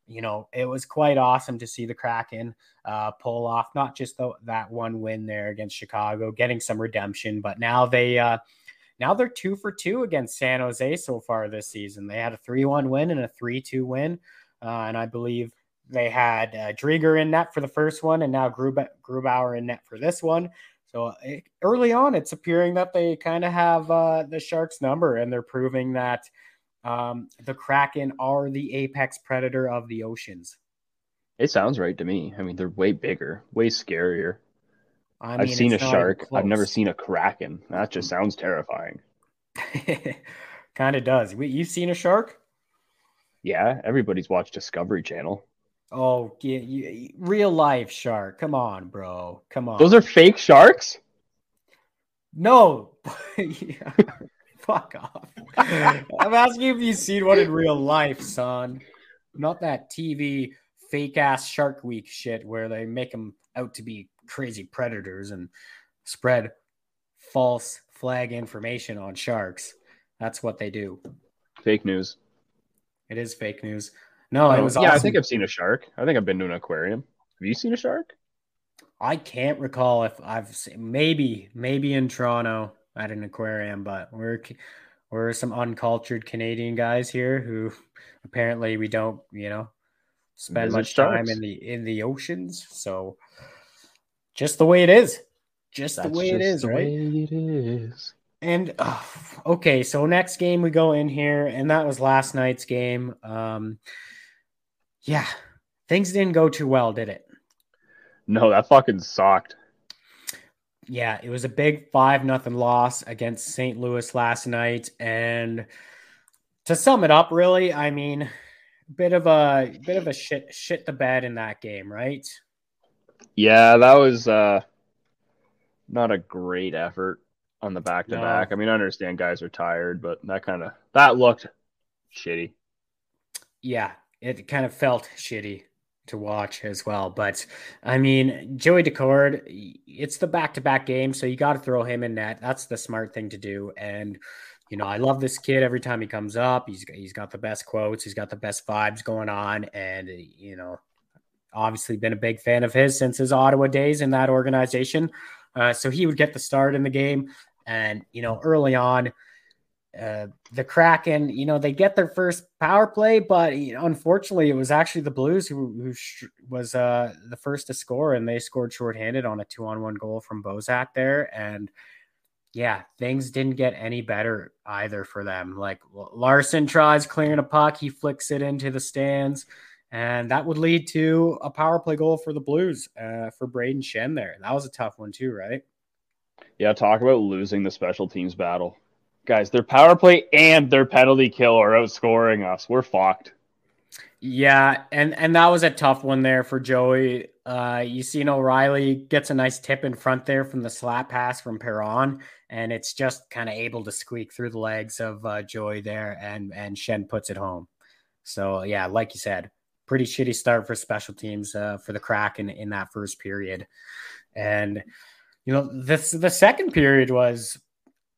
you know, it was quite awesome to see the Kraken uh, pull off not just the, that one win there against Chicago, getting some redemption, but now they uh, now they're two for two against San Jose so far this season. They had a three one win and a three two win, uh, and I believe. They had uh, Drieger in net for the first one, and now Grube- Grubauer in net for this one. So it, early on, it's appearing that they kind of have uh, the Sharks' number, and they're proving that um, the Kraken are the apex predator of the oceans. It sounds right to me. I mean, they're way bigger, way scarier. I mean, I've seen a shark. Close. I've never seen a Kraken. That just sounds terrifying. Kind of does. You've seen a shark? Yeah, everybody's watched Discovery Channel. Oh, yeah, you, real life shark. Come on, bro. Come on. Those are fake sharks? No. Yeah. Fuck off. I'm asking if you've seen one in real life, son. Not that T V fake-ass Shark Week shit where they make them out to be crazy predators and spread false flag information on sharks. That's what they do. Fake news. It is fake news. No, it was. Yeah, awesome. I think I've seen a shark. I think I've been to an aquarium. Have you seen a shark? I can't recall if I've seen, maybe maybe in Toronto at an aquarium, but we're we're some uncultured Canadian guys here who apparently we don't, you know, spend Visit much time sharks. in the in the oceans. So just the way it is, just That's the way just it is, the right? Way it is. And oh, okay, so next game we go in here, and that was last night's game. Um, Yeah, things didn't go too well, did it? No, that fucking sucked. Yeah, it was a big five nothing loss against Saint Louis last night. And to sum it up, really, I mean, bit of a bit of a shit shit the bed in that game, right? Yeah, that was uh, not a great effort on the back-to-back. No. I mean, I understand guys are tired, but that kind of that looked shitty. Yeah. It kind of felt shitty to watch as well. But, I mean, Joey Daccord, it's the back-to-back game, so you got to throw him in net. That's the smart thing to do. And, you know, I love this kid every time he comes up. He's He's got the best quotes. He's got the best vibes going on. And, you know, obviously been a big fan of his since his Ottawa days in that organization. Uh, so he would get the start in the game. And, you know, early on, Uh, the Kraken, you know, they get their first power play, but you know, unfortunately, it was actually the Blues who, who sh- was uh, the first to score, and they scored shorthanded on a two-on-one goal from Bozak there. And yeah, things didn't get any better either for them. Like Larsson tries clearing a puck, he flicks it into the stands, and that would lead to a power play goal for the Blues uh, for Braden Shen there. That was a tough one too, right? Yeah, talk about losing the special teams battle. Guys, their power play and their penalty kill are outscoring us. We're fucked. Yeah, and, and that was a tough one there for Joey. Uh, you see, you know, O'Reilly gets a nice tip in front there from the slap pass from Perron, and it's just kind of able to squeak through the legs of uh, Joey there, and, and Schenn puts it home. So, yeah, like you said, pretty shitty start for special teams uh, for the Crack in, in that first period. And, you know, this, the second period was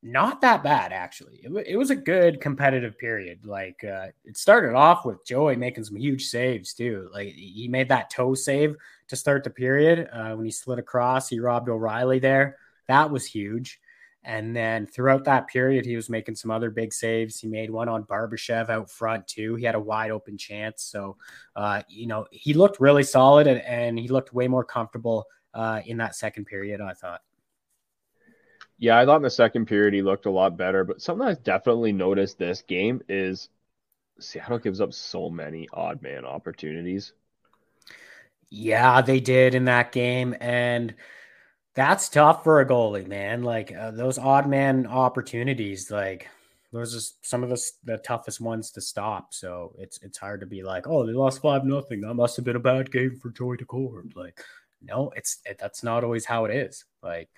not that bad, actually. It, w- it was a good competitive period. Like, uh, it started off with Joey making some huge saves, too. Like, he made that toe save to start the period. Uh, when he slid across, he robbed O'Reilly there. That was huge. And then throughout that period, he was making some other big saves. He made one on Barbashev out front, too. He had a wide open chance. So, uh, you know, he looked really solid, and, and he looked way more comfortable uh, in that second period, I thought. Yeah, I thought in the second period he looked a lot better, but something I definitely noticed this game is Seattle gives up so many odd man opportunities. Yeah, they did in that game, and that's tough for a goalie, man. Like, uh, those odd man opportunities, like, those are some of the, the toughest ones to stop. So it's it's hard to be like, oh, they lost five nothing. That must have been a bad game for Joey Daccord. Like, no, it's it, that's not always how it is. Like,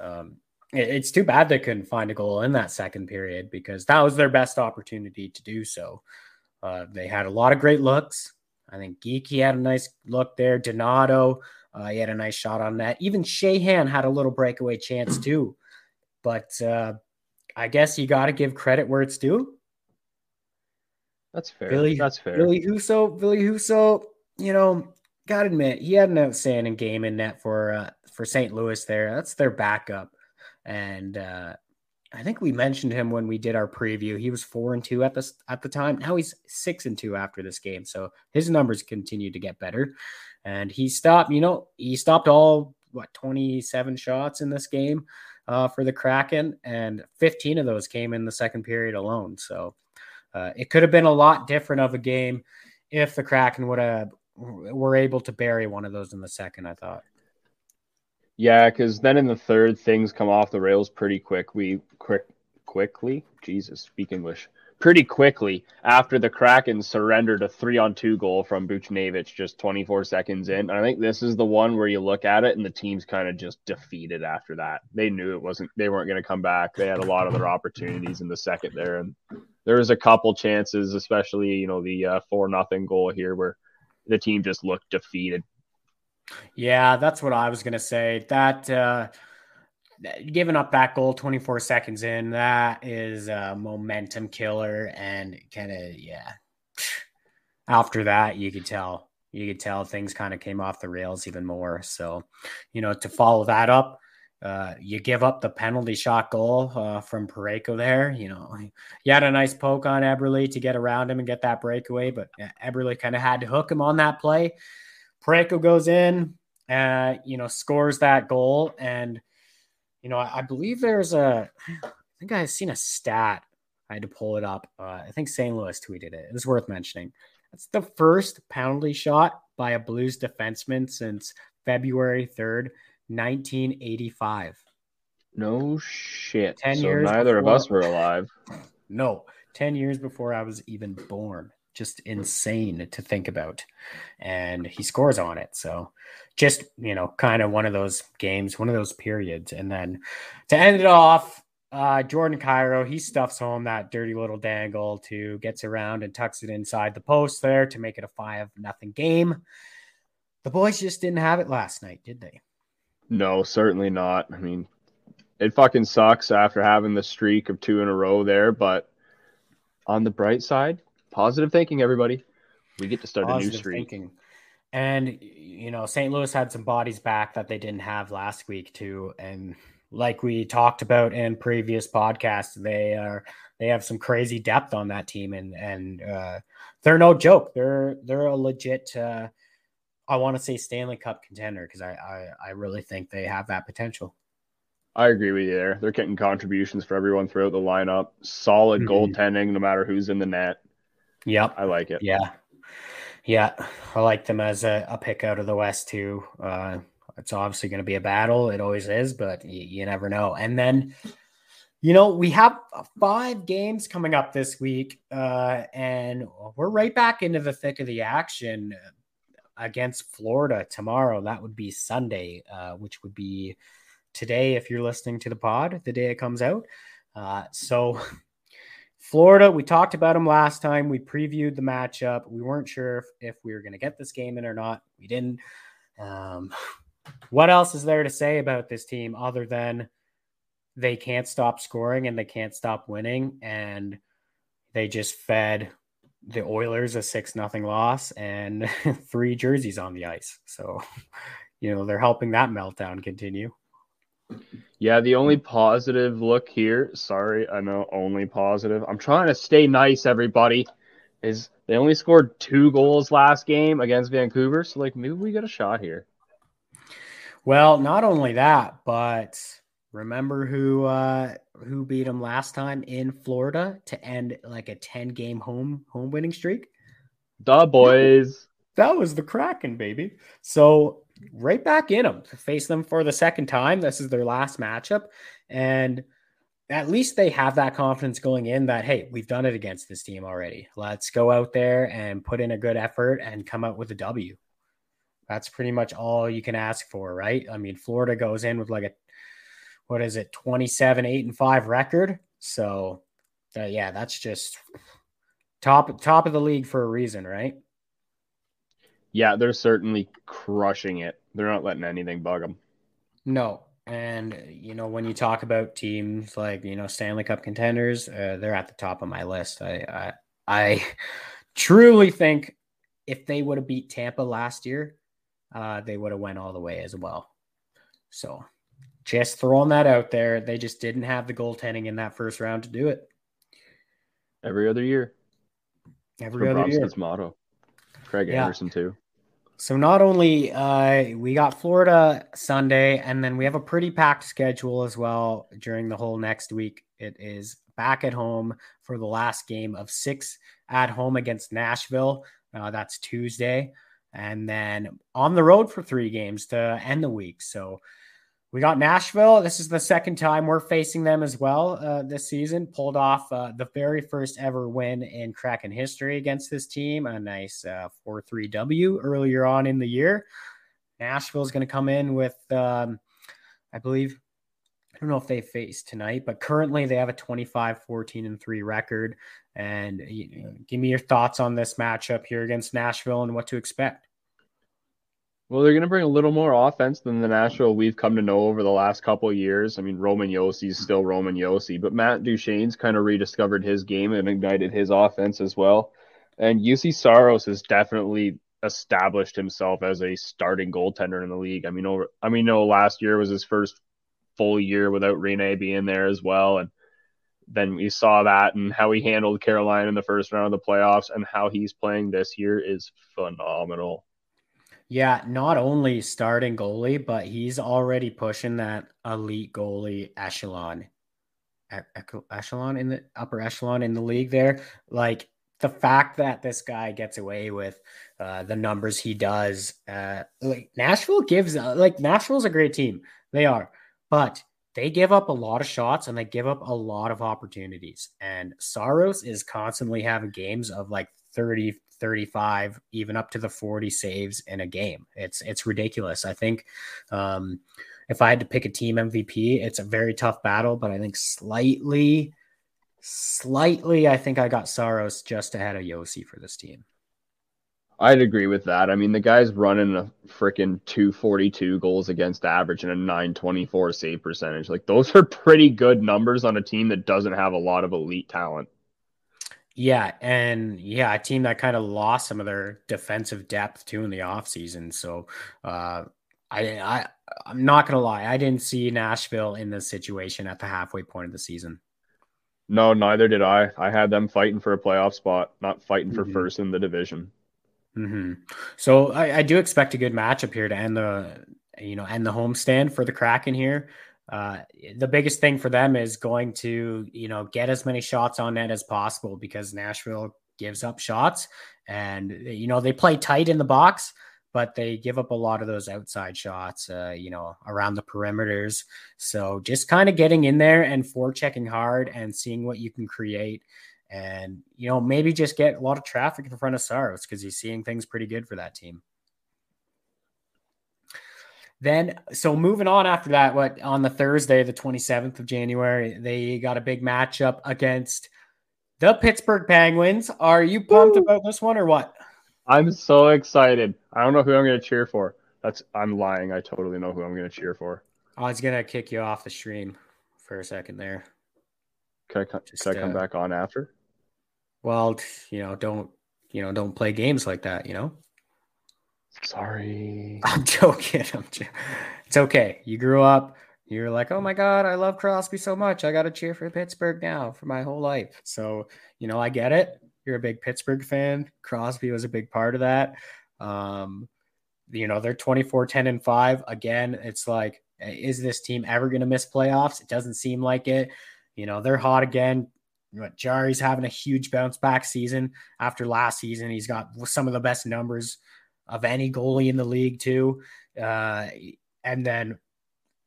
um it's too bad they couldn't find a goal in that second period, because that was their best opportunity to do so. Uh, they had a lot of great looks. I think Geekie had a nice look there. Donato, uh, he had a nice shot on net. Even Shahan had a little breakaway chance too. But uh, I guess you got to give credit where it's due. That's fair. Billy, That's fair. Billy Huso, Billy Huso, you know, got to admit, he had an outstanding game in net for, uh, for Saint Louis there. That's their backup. And uh, I think we mentioned him when we did our preview. He was four and two at the at the time. Now he's six and two after this game. So his numbers continue to get better. And he stopped, you know, he stopped all what twenty-seven shots in this game uh, for the Kraken, and fifteen of those came in the second period alone. So uh, it could have been a lot different of a game if the Kraken would have were able to bury one of those in the second, I thought. Yeah, because then in the third, things come off the rails pretty quick. We quick, quickly, Jesus, speak English, pretty quickly after the Kraken surrendered a three on two goal from Buchnevich just twenty-four seconds in. And I think this is the one where you look at it and the team's kind of just defeated after that. They knew it wasn't, they weren't going to come back. They had a lot of their opportunities in the second there, and there was a couple chances, especially you know the uh, four nothing goal here, where the team just looked defeated. Yeah, that's what I was going to say. That uh, giving up that goal twenty-four seconds in, that is a momentum killer. And kind of, yeah, after that, you could tell, you could tell things kind of came off the rails even more. So, you know, to follow that up, uh, you give up the penalty shot goal uh, from Parayko there. You know, you had a nice poke on Eberle to get around him and get that breakaway, but Eberle kind of had to hook him on that play. Parayko goes in, uh, you know, scores that goal. And, you know, I, I believe there's a, I think I've seen a stat. I had to pull it up. Uh, I think Saint Louis tweeted it. It was worth mentioning. That's the first penalty shot by a Blues defenseman since February third, nineteen eighty-five. No shit. Ten so years neither before, of us were alive. No, ten years before I was even born. Just insane to think about. And he scores on it. So just, you know, kind of one of those games, one of those periods. And then to end it off, uh, Jordan Kyrou, he stuffs home that dirty little dangle to gets around and tucks it inside the post there to make it a five nothing game. The boys just didn't have it last night, did they? No, certainly not. I mean, it fucking sucks after having the streak of two in a row there, but on the bright side, positive thinking, everybody. We get to start positive a new streak. Thinking. And, you know, Saint Louis had some bodies back that they didn't have last week, too. And like we talked about in previous podcasts, they are they have some crazy depth on that team. And and uh, they're no joke. They're they're a legit, uh, I want to say, Stanley Cup contender, because I, I, I really think they have that potential. I agree with you there. They're getting contributions for everyone throughout the lineup. Solid mm-hmm. goaltending, no matter who's in the net. Yep. I like it. Yeah. Yeah. I like them as a, a pick out of the West too. Uh, it's obviously going to be a battle. It always is, but you, you never know. And then You know, we have five games coming up this week, uh, and we're right back into the thick of the action against Florida tomorrow. That would be Sunday, uh, which would be today if you're listening to the pod, the day it comes out. Uh, so Florida, we talked about them last time. We previewed the matchup. We weren't sure if, if we were going to get this game in or not. We didn't. Um, what else is there to say about this team other than they can't stop scoring and they can't stop winning, and they just fed the Oilers a six nothing loss and three jerseys on the ice. So, you know, they're helping that meltdown continue. Yeah, the only positive look here, sorry, I know only positive. I'm trying to stay nice, everybody, is they only scored two goals last game against Vancouver. So, like, maybe we get a shot here. Well, not only that, but remember who uh, who beat them last time in Florida to end like a ten-game home home winning streak? The boys. That was the Kraken, baby. So right back in them. Face them for the second time. This is their last matchup. And at least they have that confidence going in that, hey, we've done it against this team already. Let's go out there and put in a good effort and come out with a W. That's pretty much all you can ask for, right? I mean, Florida goes in with like a What is it, twenty-seven, eight, and five record? So, uh, yeah, that's just top top of the league for a reason, right? Yeah, they're certainly crushing it. They're not letting anything bug them. No, and, you know, when you talk about teams like, you know, Stanley Cup contenders, uh, they're at the top of my list. I, I, I truly think if they would have beat Tampa last year, uh, they would have went all the way as well. So, just throwing that out there. They just didn't have the goaltending in that first round to do it. Every other year. Every other year. That's motto. Craig yeah. Anderson, too. So not only uh, we got Florida Sunday, and then we have a pretty packed schedule as well during the whole next week. It is back at home for the last game of six at home against Nashville. Uh, that's Tuesday. And then on the road for three games to end the week. So we got Nashville. This is the second time we're facing them as well uh, this season. Pulled off uh, the very first ever win in Kraken history against this team. A nice uh, four three W earlier on in the year. Nashville's going to come in with, um, I believe, I don't know if they face tonight, but currently they have a twenty-five, fourteen, and three record. And you know, give me your thoughts on this matchup here against Nashville and what to expect. Well, they're going to bring a little more offense than the Nashville we've come to know over the last couple of years. I mean, Roman Yossi's still Roman Yossi, but Matt Duchesne's kind of rediscovered his game and ignited his offense as well. And Juuse Saros has definitely established himself as a starting goaltender in the league. I mean, over, I mean, no, last year was his first full year without Rene being there as well. And then we saw that and how he handled Carolina in the first round of the playoffs, and how he's playing this year is phenomenal. Yeah, not only starting goalie, but he's already pushing that elite goalie echelon, e- echelon in the upper echelon in the league there. Like the fact that this guy gets away with uh, the numbers he does, uh, like Nashville gives, uh, like Nashville's a great team. They are, but they give up a lot of shots and they give up a lot of opportunities. And Saros is constantly having games of like thirty, thirty-five, even up to the forty saves in a game. It's it's ridiculous. I think um, if I had to pick a team M V P, it's a very tough battle, but I think slightly, slightly, I think I got Saros just ahead of Yossi for this team. I'd agree with that. I mean, the guy's running a freaking two forty-two goals against average and a nine twenty-four save percentage. Like, those are pretty good numbers on a team that doesn't have a lot of elite talent. Yeah, and yeah, a team that kind of lost some of their defensive depth too in the offseason. So uh, I, I, I'm not going to lie. I didn't see Nashville in this situation at the halfway point of the season. No, neither did I. I had them fighting for a playoff spot, not fighting for mm-hmm. first in the division. Mm-hmm. So I, I do expect a good matchup here to end the, you know, end the homestand for the Kraken here. Uh, the biggest thing for them is going to, you know, get as many shots on net as possible, because Nashville gives up shots and, you know, they play tight in the box, but they give up a lot of those outside shots, uh, you know, around the perimeters. So just kind of getting in there and forechecking hard and seeing what you can create. And, you know, maybe just get a lot of traffic in front of Saros because he's seeing things pretty good for that team. Then, so moving on after that, what on the Thursday, the twenty-seventh of January, they got a big matchup against the Pittsburgh Penguins. Are you pumped Woo! about this one or what? I'm so excited. I don't know who I'm going to cheer for. That's I'm lying. I totally know who I'm going to cheer for. I was going to kick you off the stream for a second there. Can I, co- Just, can I come uh, back on after? Well, you know, don't, you know, don't play games like that, you know? Sorry. I'm joking. I'm joking. It's okay. You grew up. You're like, oh my God, I love Crosby so much. I got to cheer for Pittsburgh now for my whole life. So, you know, I get it. You're a big Pittsburgh fan. Crosby was a big part of that. Um, you know, they're twenty-four, ten, and five. Again, it's like, is this team ever going to miss playoffs? It doesn't seem like it. You know, they're hot again. Jari's having a huge bounce back season after last season. He's got some of the best numbers of any goalie in the league too. Uh, and then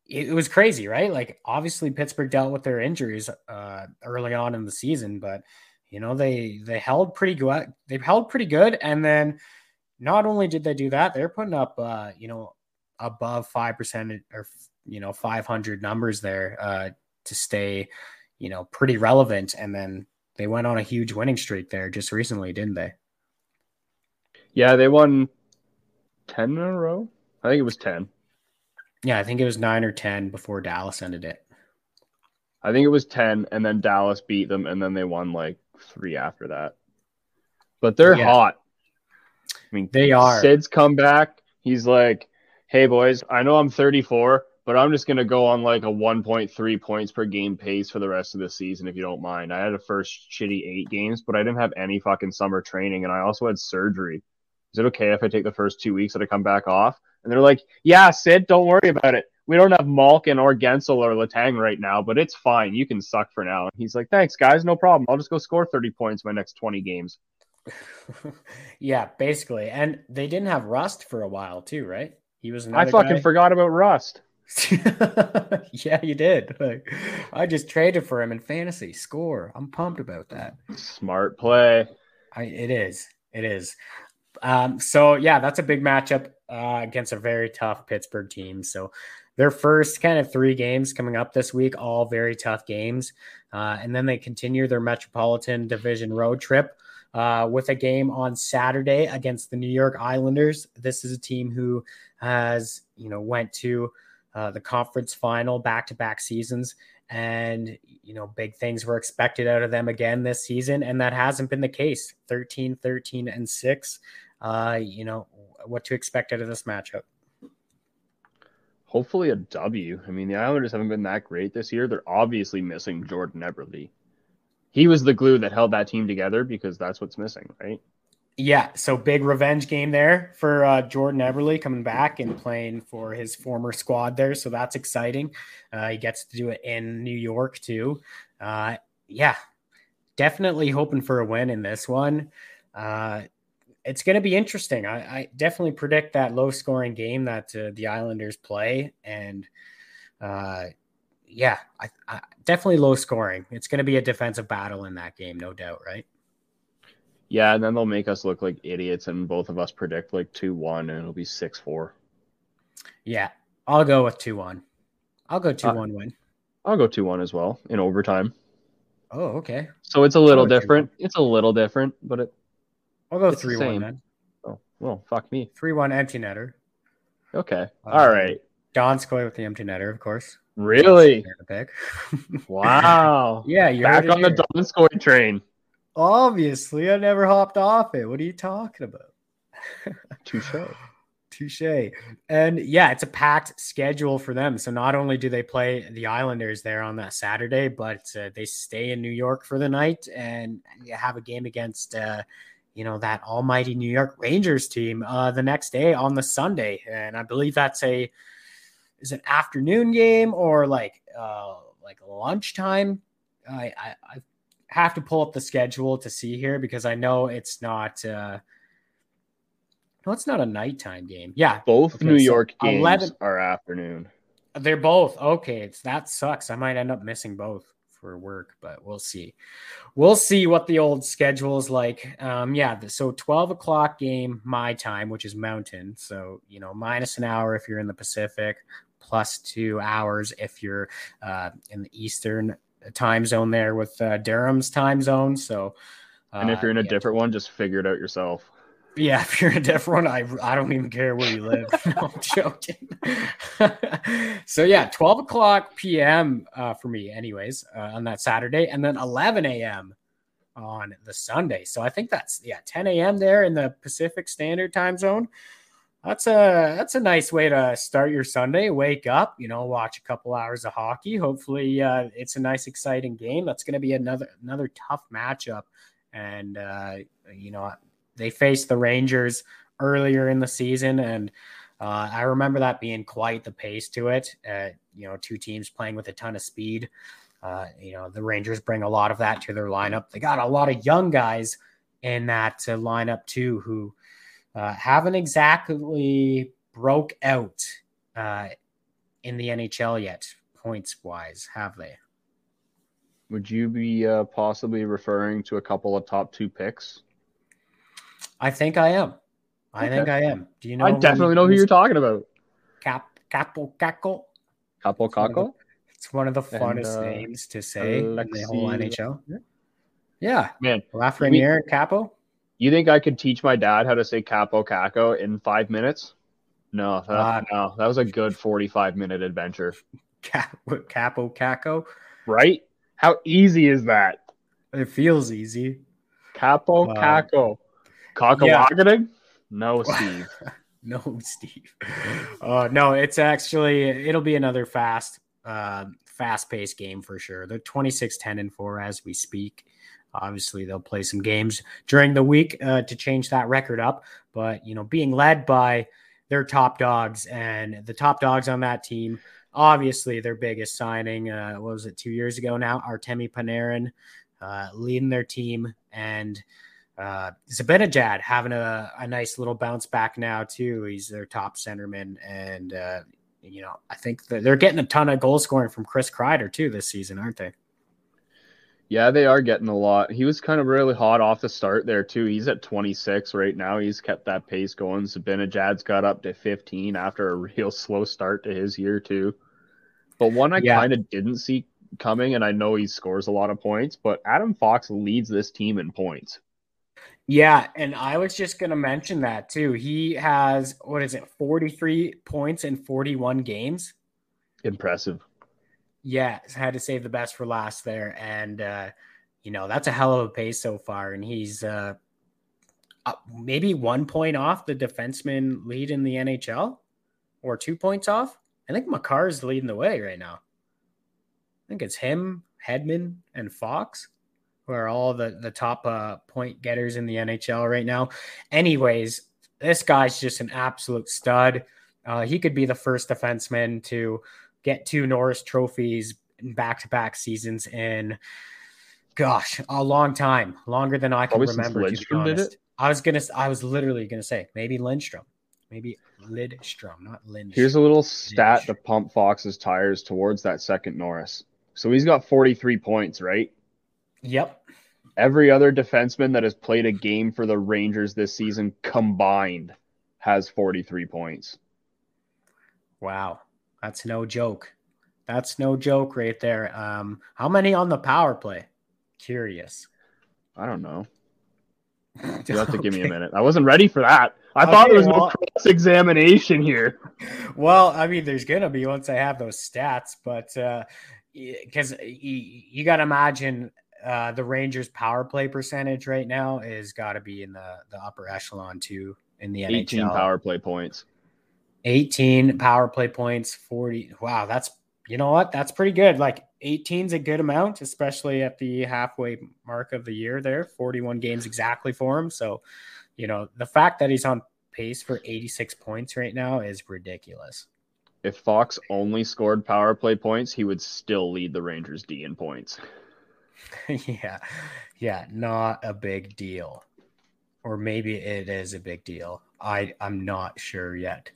it, it was crazy, right? Like obviously Pittsburgh dealt with their injuries uh, early on in the season, but you know, they, they held pretty good. They held pretty good. And then not only did they do that, they're putting up, uh, you know, above five percent or, you know, five hundred numbers there uh, to stay, you know, pretty relevant. And then they went on a huge winning streak there just recently, didn't they? Yeah, they won ten in a row. I think it was ten. Yeah, I think it was nine or ten before Dallas ended it. I think it was ten, and then Dallas beat them, and then they won like three after that. But they're yeah. hot. I mean, they are. Sid's come back. He's like, hey, boys, I know I'm thirty-four, but I'm just going to go on like a one point three points per game pace for the rest of the season, if you don't mind. I had a first shitty eight games, but I didn't have any fucking summer training, and I also had surgery. Is it okay if I take the first two weeks that I come back off? And they're like, yeah, Sid, don't worry about it. We don't have Malkin or Gensel or Letang right now, but it's fine. You can suck for now. And he's like, thanks, guys. No problem. I'll just go score thirty points my next twenty games. Yeah, basically. And they didn't have Rust for a while too, right? He was another I fucking guy. forgot about Rust. Yeah, you did. Like, I just traded for him in fantasy. Score. I'm pumped about that. Smart play. I, it is. It is. Um, so, yeah, that's a big matchup uh, against a very tough Pittsburgh team. So their first kind of three games coming up this week, all very tough games. Uh, and then they continue their Metropolitan Division road trip uh, with a game on Saturday against the New York Islanders. This is a team who has, you know, went to uh, the conference final back-to-back seasons. And, you know, big things were expected out of them again this season. And that hasn't been the case. thirteen, thirteen, and six. Uh, you know, what to expect out of this matchup? Hopefully a W. I mean, the Islanders haven't been that great this year. They're obviously missing Jordan Eberle. He was the glue that held that team together because that's what's missing, right? Yeah, so big revenge game there for uh, Jordan Eberle coming back and playing for his former squad there. So that's exciting. Uh, he gets to do it in New York too. Uh, yeah, definitely hoping for a win in this one. Uh, it's going to be interesting. I, I definitely predict that low-scoring game that uh, the Islanders play. And uh, yeah, I, I, definitely low-scoring. It's going to be a defensive battle in that game, no doubt, right? Yeah, and then they'll make us look like idiots, and both of us predict like two one, and it'll be six four. Yeah, I'll go with two one. I'll go two one uh, win. I'll go two one as well in overtime. Oh, okay. So it's a little different. It's a little different, but it. I'll go three one then. Oh, well, fuck me. three one empty netter. Okay, um, all right. Donskoi with the empty netter, of course. Really? Wow. Yeah, you're back on here. The Donskoi train. Obviously, I never hopped off it. What are you talking about? Touché. Touché. And yeah, it's a packed schedule for them. So not only do they play the Islanders there on that Saturday, but uh, they stay in New York for the night and have a game against, uh, you know, that almighty New York Rangers team uh, the next day on the Sunday. And I believe that's a, is an afternoon game or like, uh, like lunchtime. I, I, I, have to pull up the schedule to see here because I know it's not, uh, I Well, it's not a nighttime game. Yeah. Both okay, New so York games eleven are afternoon. They're both. Okay. It's, that sucks. I might end up missing both for work, but we'll see. We'll see what the old schedule is like. Um, yeah. So twelve o'clock game, my time, which is mountain. So, you know, minus an hour if you're in the Pacific, plus two hours if you're uh, in the Eastern time zone there with uh, Durham's time zone. So, uh, and if you're in a yeah. different one, just figure it out yourself. Yeah, if you're a deaf one, I I don't even care where you live. No, I'm joking. So, yeah, twelve o'clock p.m. Uh, for me anyways uh, on that Saturday, and then eleven a.m. on the Sunday. So I think that's, yeah, ten a.m. there in the Pacific Standard Time Zone. That's a that's a nice way to start your Sunday. Wake up, you know, watch a couple hours of hockey. Hopefully uh, it's a nice, exciting game. That's going to be another another tough matchup. And, uh, you know, they faced the Rangers earlier in the season, and uh, I remember that being quite the pace to it. Uh, you know, two teams playing with a ton of speed. Uh, you know, the Rangers bring a lot of that to their lineup. They got a lot of young guys in that uh, lineup too, who uh, haven't exactly broke out uh, in the N H L yet, points-wise, have they? Would you be uh, possibly referring to a couple of top two picks? I think I am. I okay. think I am. Do you know? I definitely know who you're talking about. Cap Capo Caco. Capo Caco. It's one of the funnest and, uh, names to say Alexi, in the whole N H L. Yeah, man. Lafreniere and Capo. You think I could teach my dad how to say Capo Caco in five minutes? No, that, uh, no, that was a good forty-five minute adventure. Capo Caco. Right? How easy is that? It feels easy. Capo wow. Caco. Cock-a-locketing? Yeah. No, Steve. no, Steve. Uh, no, it's actually, it'll be another fast, uh, fast-paced game for sure. They're twenty-six, ten, and four as we speak. Obviously, they'll play some games during the week uh, to change that record up. But, you know, being led by their top dogs and the top dogs on that team, obviously their biggest signing, uh, what was it, two years ago now, Artemi Panarin uh, leading their team, and Uh, Zibanejad having a, a nice little bounce back now too. He's their top centerman, and uh, you know, I think that they're getting a ton of goal scoring from Chris Kreider too this season, aren't they? Yeah, they are getting a lot. He was kind of really hot off the start there too. He's at twenty-six right now. He's kept that pace going. Zibanejad's got up to fifteen after a real slow start to his year too. But one I yeah. kind of didn't see coming, and I know he scores a lot of points, but Adam Fox leads this team in points. Yeah, and I was just going to mention that too. He has, what is it, forty-three points in forty-one games? Impressive. Yeah, had to save the best for last there. And, uh, you know, that's a hell of a pace so far. And he's uh, maybe one point off the defenseman lead in the N H L or two points off. I think Makar's leading the way right now. I think it's him, Hedman, and Fox, who are all the, the top uh, point getters in the N H L right now. Anyways, this guy's just an absolute stud. Uh, he could be the first defenseman to get two Norris trophies in back-to-back seasons in, gosh, a long time, longer than I can Probably remember, to be honest. I was, gonna, I was literally going to say, maybe Lindstrom. Maybe Lidstrom, not Lindstrom. Here's a little stat Lidstrom. to pump Fox's tires towards that second Norris. So he's got forty-three points, right? Yep. Every other defenseman that has played a game for the Rangers this season combined has forty-three points. Wow. That's no joke. That's no joke right there. Um, how many on the power play? Curious. I don't know. You'll have to okay. give me a minute. I wasn't ready for that. I okay, thought there was well, no cross-examination here. Well, I mean, there's going to be once I have those stats, but uh, because you, you got to imagine – Uh, the Rangers' power play percentage right now is got to be in the, the upper echelon too in the N H L. eighteen power play points. eighteen power play points, forty. Wow, that's, you know what? That's pretty good. Like eighteen's a good amount, especially at the halfway mark of the year there. forty-one games exactly for him. So, you know, the fact that he's on pace for eighty-six points right now is ridiculous. If Fox only scored power play points, he would still lead the Rangers D in points. yeah, yeah, not a big deal. Or maybe it is a big deal. I, I'm not sure yet.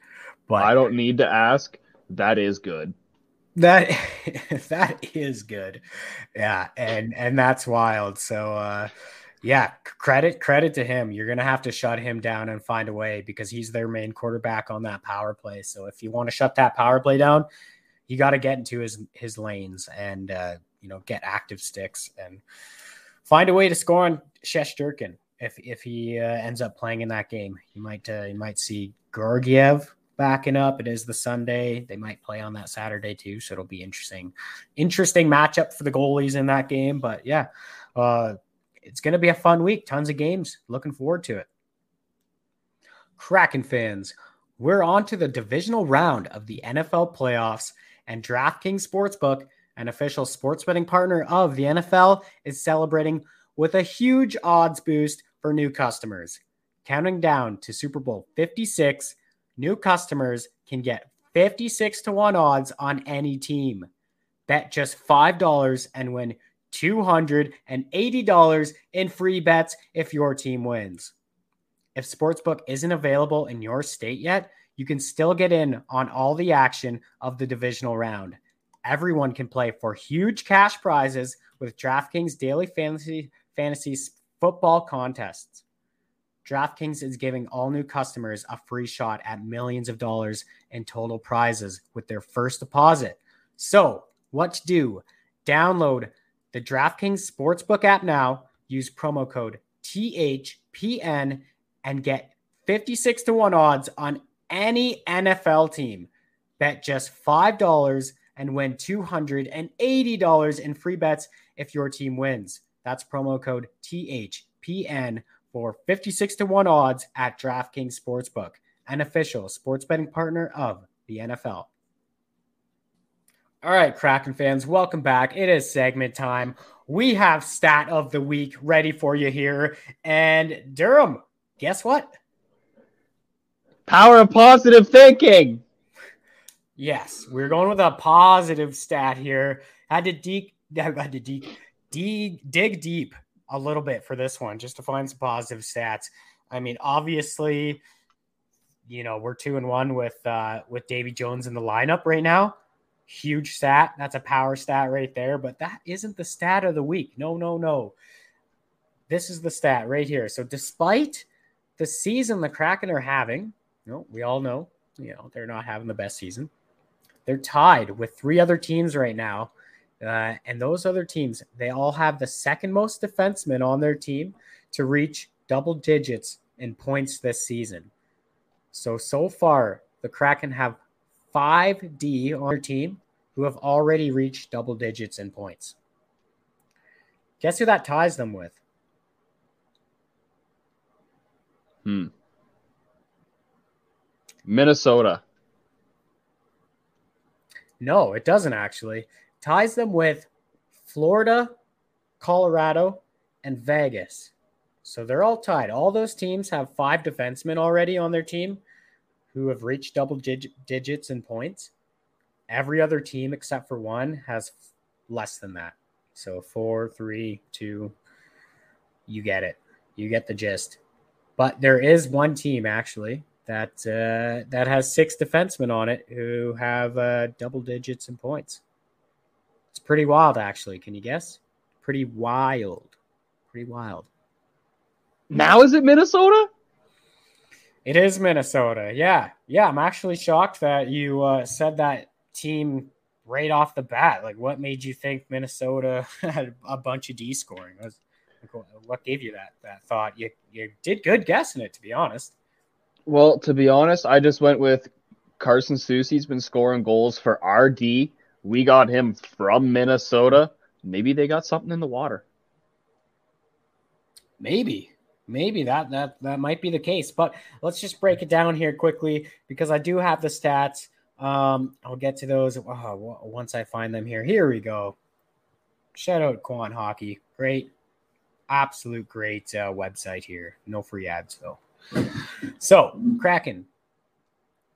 But I don't need to ask. That is good. That that is good. Yeah, and and that's wild. So uh yeah, credit credit to him. You're going to have to shut him down and find a way, because he's their main quarterback on that power play. So if you want to shut that power play down, you got to get into his his lanes and uh you know, get active sticks and find a way to score on Shesterkin. If if he uh, ends up playing in that game, you might uh, you might see Georgiev backing up. It is the Sunday. They might play on that Saturday too, so it'll be interesting. Interesting matchup for the goalies in that game. But yeah, uh, it's going to be a fun week. Tons of games. Looking forward to it. Kraken fans, we're on to the divisional round of the N F L playoffs, and DraftKings Sportsbook, an official sports betting partner of the N F L, is celebrating with a huge odds boost for new customers. Counting down to Super Bowl fifty-six, new customers can get fifty-six to one odds on any team. Bet just five dollars and win two hundred eighty dollars in free bets if your team wins. If Sportsbook isn't available in your state yet, you can still get in on all the action of the divisional round. Everyone can play for huge cash prizes with DraftKings Daily Fantasy, Fantasy Football Contests. DraftKings is giving all new customers a free shot at millions of dollars in total prizes with their first deposit. So, what to do? Download the DraftKings Sportsbook app now, use promo code T H P N, and get fifty-six to one odds on any N F L team. Bet just five dollars and win two hundred eighty dollars in free bets if your team wins. That's promo code T H P N for fifty-six to one odds at DraftKings Sportsbook, an official sports betting partner of the N F L. All right, Kraken fans, welcome back. It is segment time. We have stat of the week ready for you here. And Durham, guess what? Power of positive thinking. Yes, we're going with a positive stat here. Had to dig, had to dig, dig, dig deep a little bit for this one just to find some positive stats. I mean, obviously, you know, we're two and one with uh, with Davey Jones in the lineup right now. Huge stat. That's a power stat right there. But that isn't the stat of the week. No, no, no. This is the stat right here. So despite the season the Kraken are having, you know, we all know, you know, they're not having the best season. They're tied with three other teams right now. Uh, and those other teams, they all have the second most defensemen on their team to reach double digits in points this season. So, so far, the Kraken have five D on their team who have already reached double digits in points. Guess who that ties them with? Hmm. Minnesota. No, it doesn't actually. Ties them with Florida, Colorado, and Vegas. So they're all tied. All those teams have five defensemen already on their team who have reached double dig- digits in points. Every other team except for one has f- less than that. So four, three, two, you get it. You get the gist. But there is one team actually that uh, that has six defensemen on it who have uh, double digits in points. It's pretty wild, actually. Can you guess? Pretty wild. Pretty wild. Now is it Minnesota? It is Minnesota. Yeah. Yeah. I'm actually shocked that you uh, said that team right off the bat. Like, what made you think Minnesota had a bunch of D scoring? Was, like, what gave you that that thought? You, you did good guessing it, to be honest. Well, to be honest, I just went with Carson Soucy's been scoring goals for R D. We got him from Minnesota. Maybe they got something in the water. Maybe. Maybe that that that might be the case. But let's just break it down here quickly because I do have the stats. Um, I'll get to those oh, once I find them here. Here we go. Shout out Quan Hockey. Great. Absolute great uh, website here. No free ads, though. So, Kraken.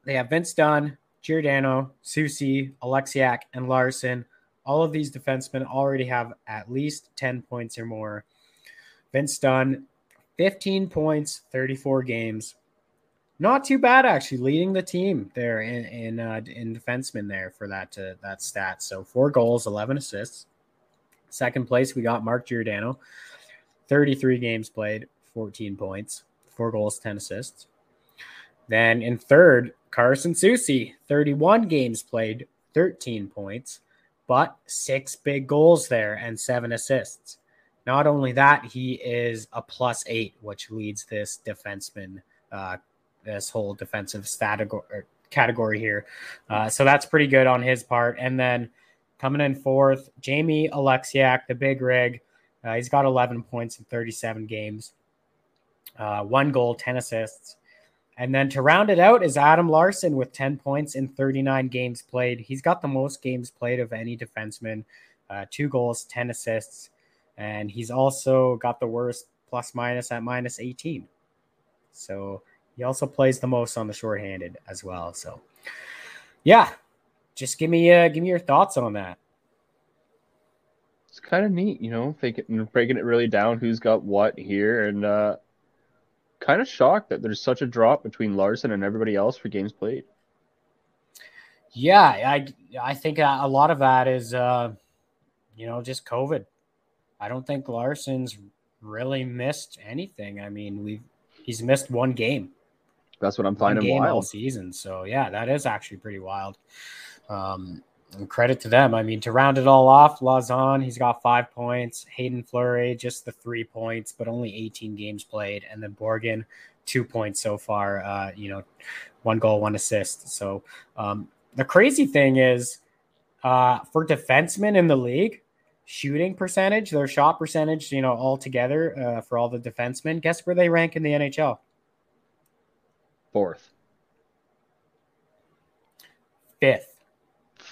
They have Vince Dunn, Giordano, Soucy, Oleksiak, and Larsson. All of these defensemen already have at least ten points or more. Vince Dunn, fifteen points, thirty-four games. Not too bad, actually, leading the team there in in, uh, in defenseman there for that uh, that stat. So four goals, eleven assists. Second place, we got Mark Giordano, thirty-three games played, fourteen points, four goals, ten assists. Then in third, Carson Soucy, thirty-one games played, thirteen points, but six big goals there and seven assists. Not only that, he is a plus eight, which leads this defenseman, uh, this whole defensive stat category here. Uh, so that's pretty good on his part. And then coming in fourth, Jamie Oleksiak, the big rig. Uh, he's got eleven points in thirty-seven games, uh, one goal, ten assists. And then to round it out is Adam Larsson with ten points in thirty-nine games played. He's got the most games played of any defenseman, uh, two goals, ten assists. And he's also got the worst plus minus at minus eighteen. So he also plays the most on the shorthanded as well. So yeah, just give me, uh, give me your thoughts on that. It's kind of neat, you know, thinking, breaking it really down, who's got what here. And, uh, kind of shocked that there's such a drop between Larsson and everybody else for games played. Yeah, I I think a lot of that is, uh, you know, just COVID. I don't think Larsson's really missed anything. I mean, we've he's missed one game. That's what I'm finding wild. One game all season. So, yeah, that is actually pretty wild. Um, and credit to them. I mean, to round it all off, Larsson, he's got five points. Hayden Fleury, just the three points, but only eighteen games played. And then Borgen, two points so far, uh, you know, one goal, one assist. So um, the crazy thing is uh, for defensemen in the league, shooting percentage, their shot percentage, you know, all together uh, for all the defensemen, guess where they rank in the N H L? Fourth. Fifth.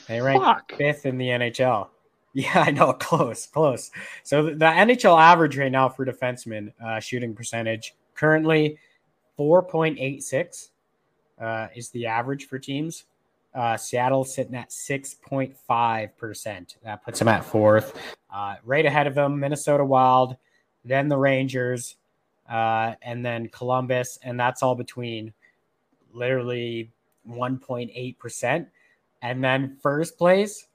They rank Fuck. fifth in the N H L. Yeah, I know. Close, close. So the, the N H L average right now for defensemen uh, shooting percentage currently four point eight six uh, is the average for teams. Uh, Seattle sitting at six point five percent. That puts them at fourth. Uh, right ahead of them, Minnesota Wild, then the Rangers, uh, and then Columbus. And that's all between literally one point eight percent. And then first place,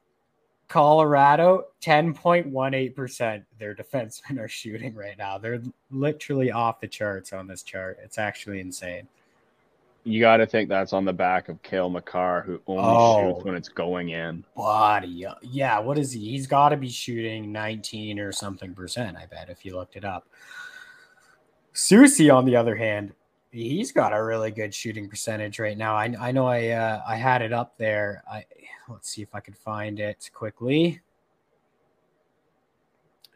Colorado, ten point one eight percent. Their defensemen are shooting right now. They're literally off the charts on this chart. It's actually insane. You got to think that's on the back of Cale Makar, who only oh, shoots when it's going in. Body. Yeah, what is he? He's got to be shooting nineteen or something percent, I bet, if you looked it up. Soucy, on the other hand, he's got a really good shooting percentage right now. I I know I uh, I had it up there. I let's see if I can find it quickly.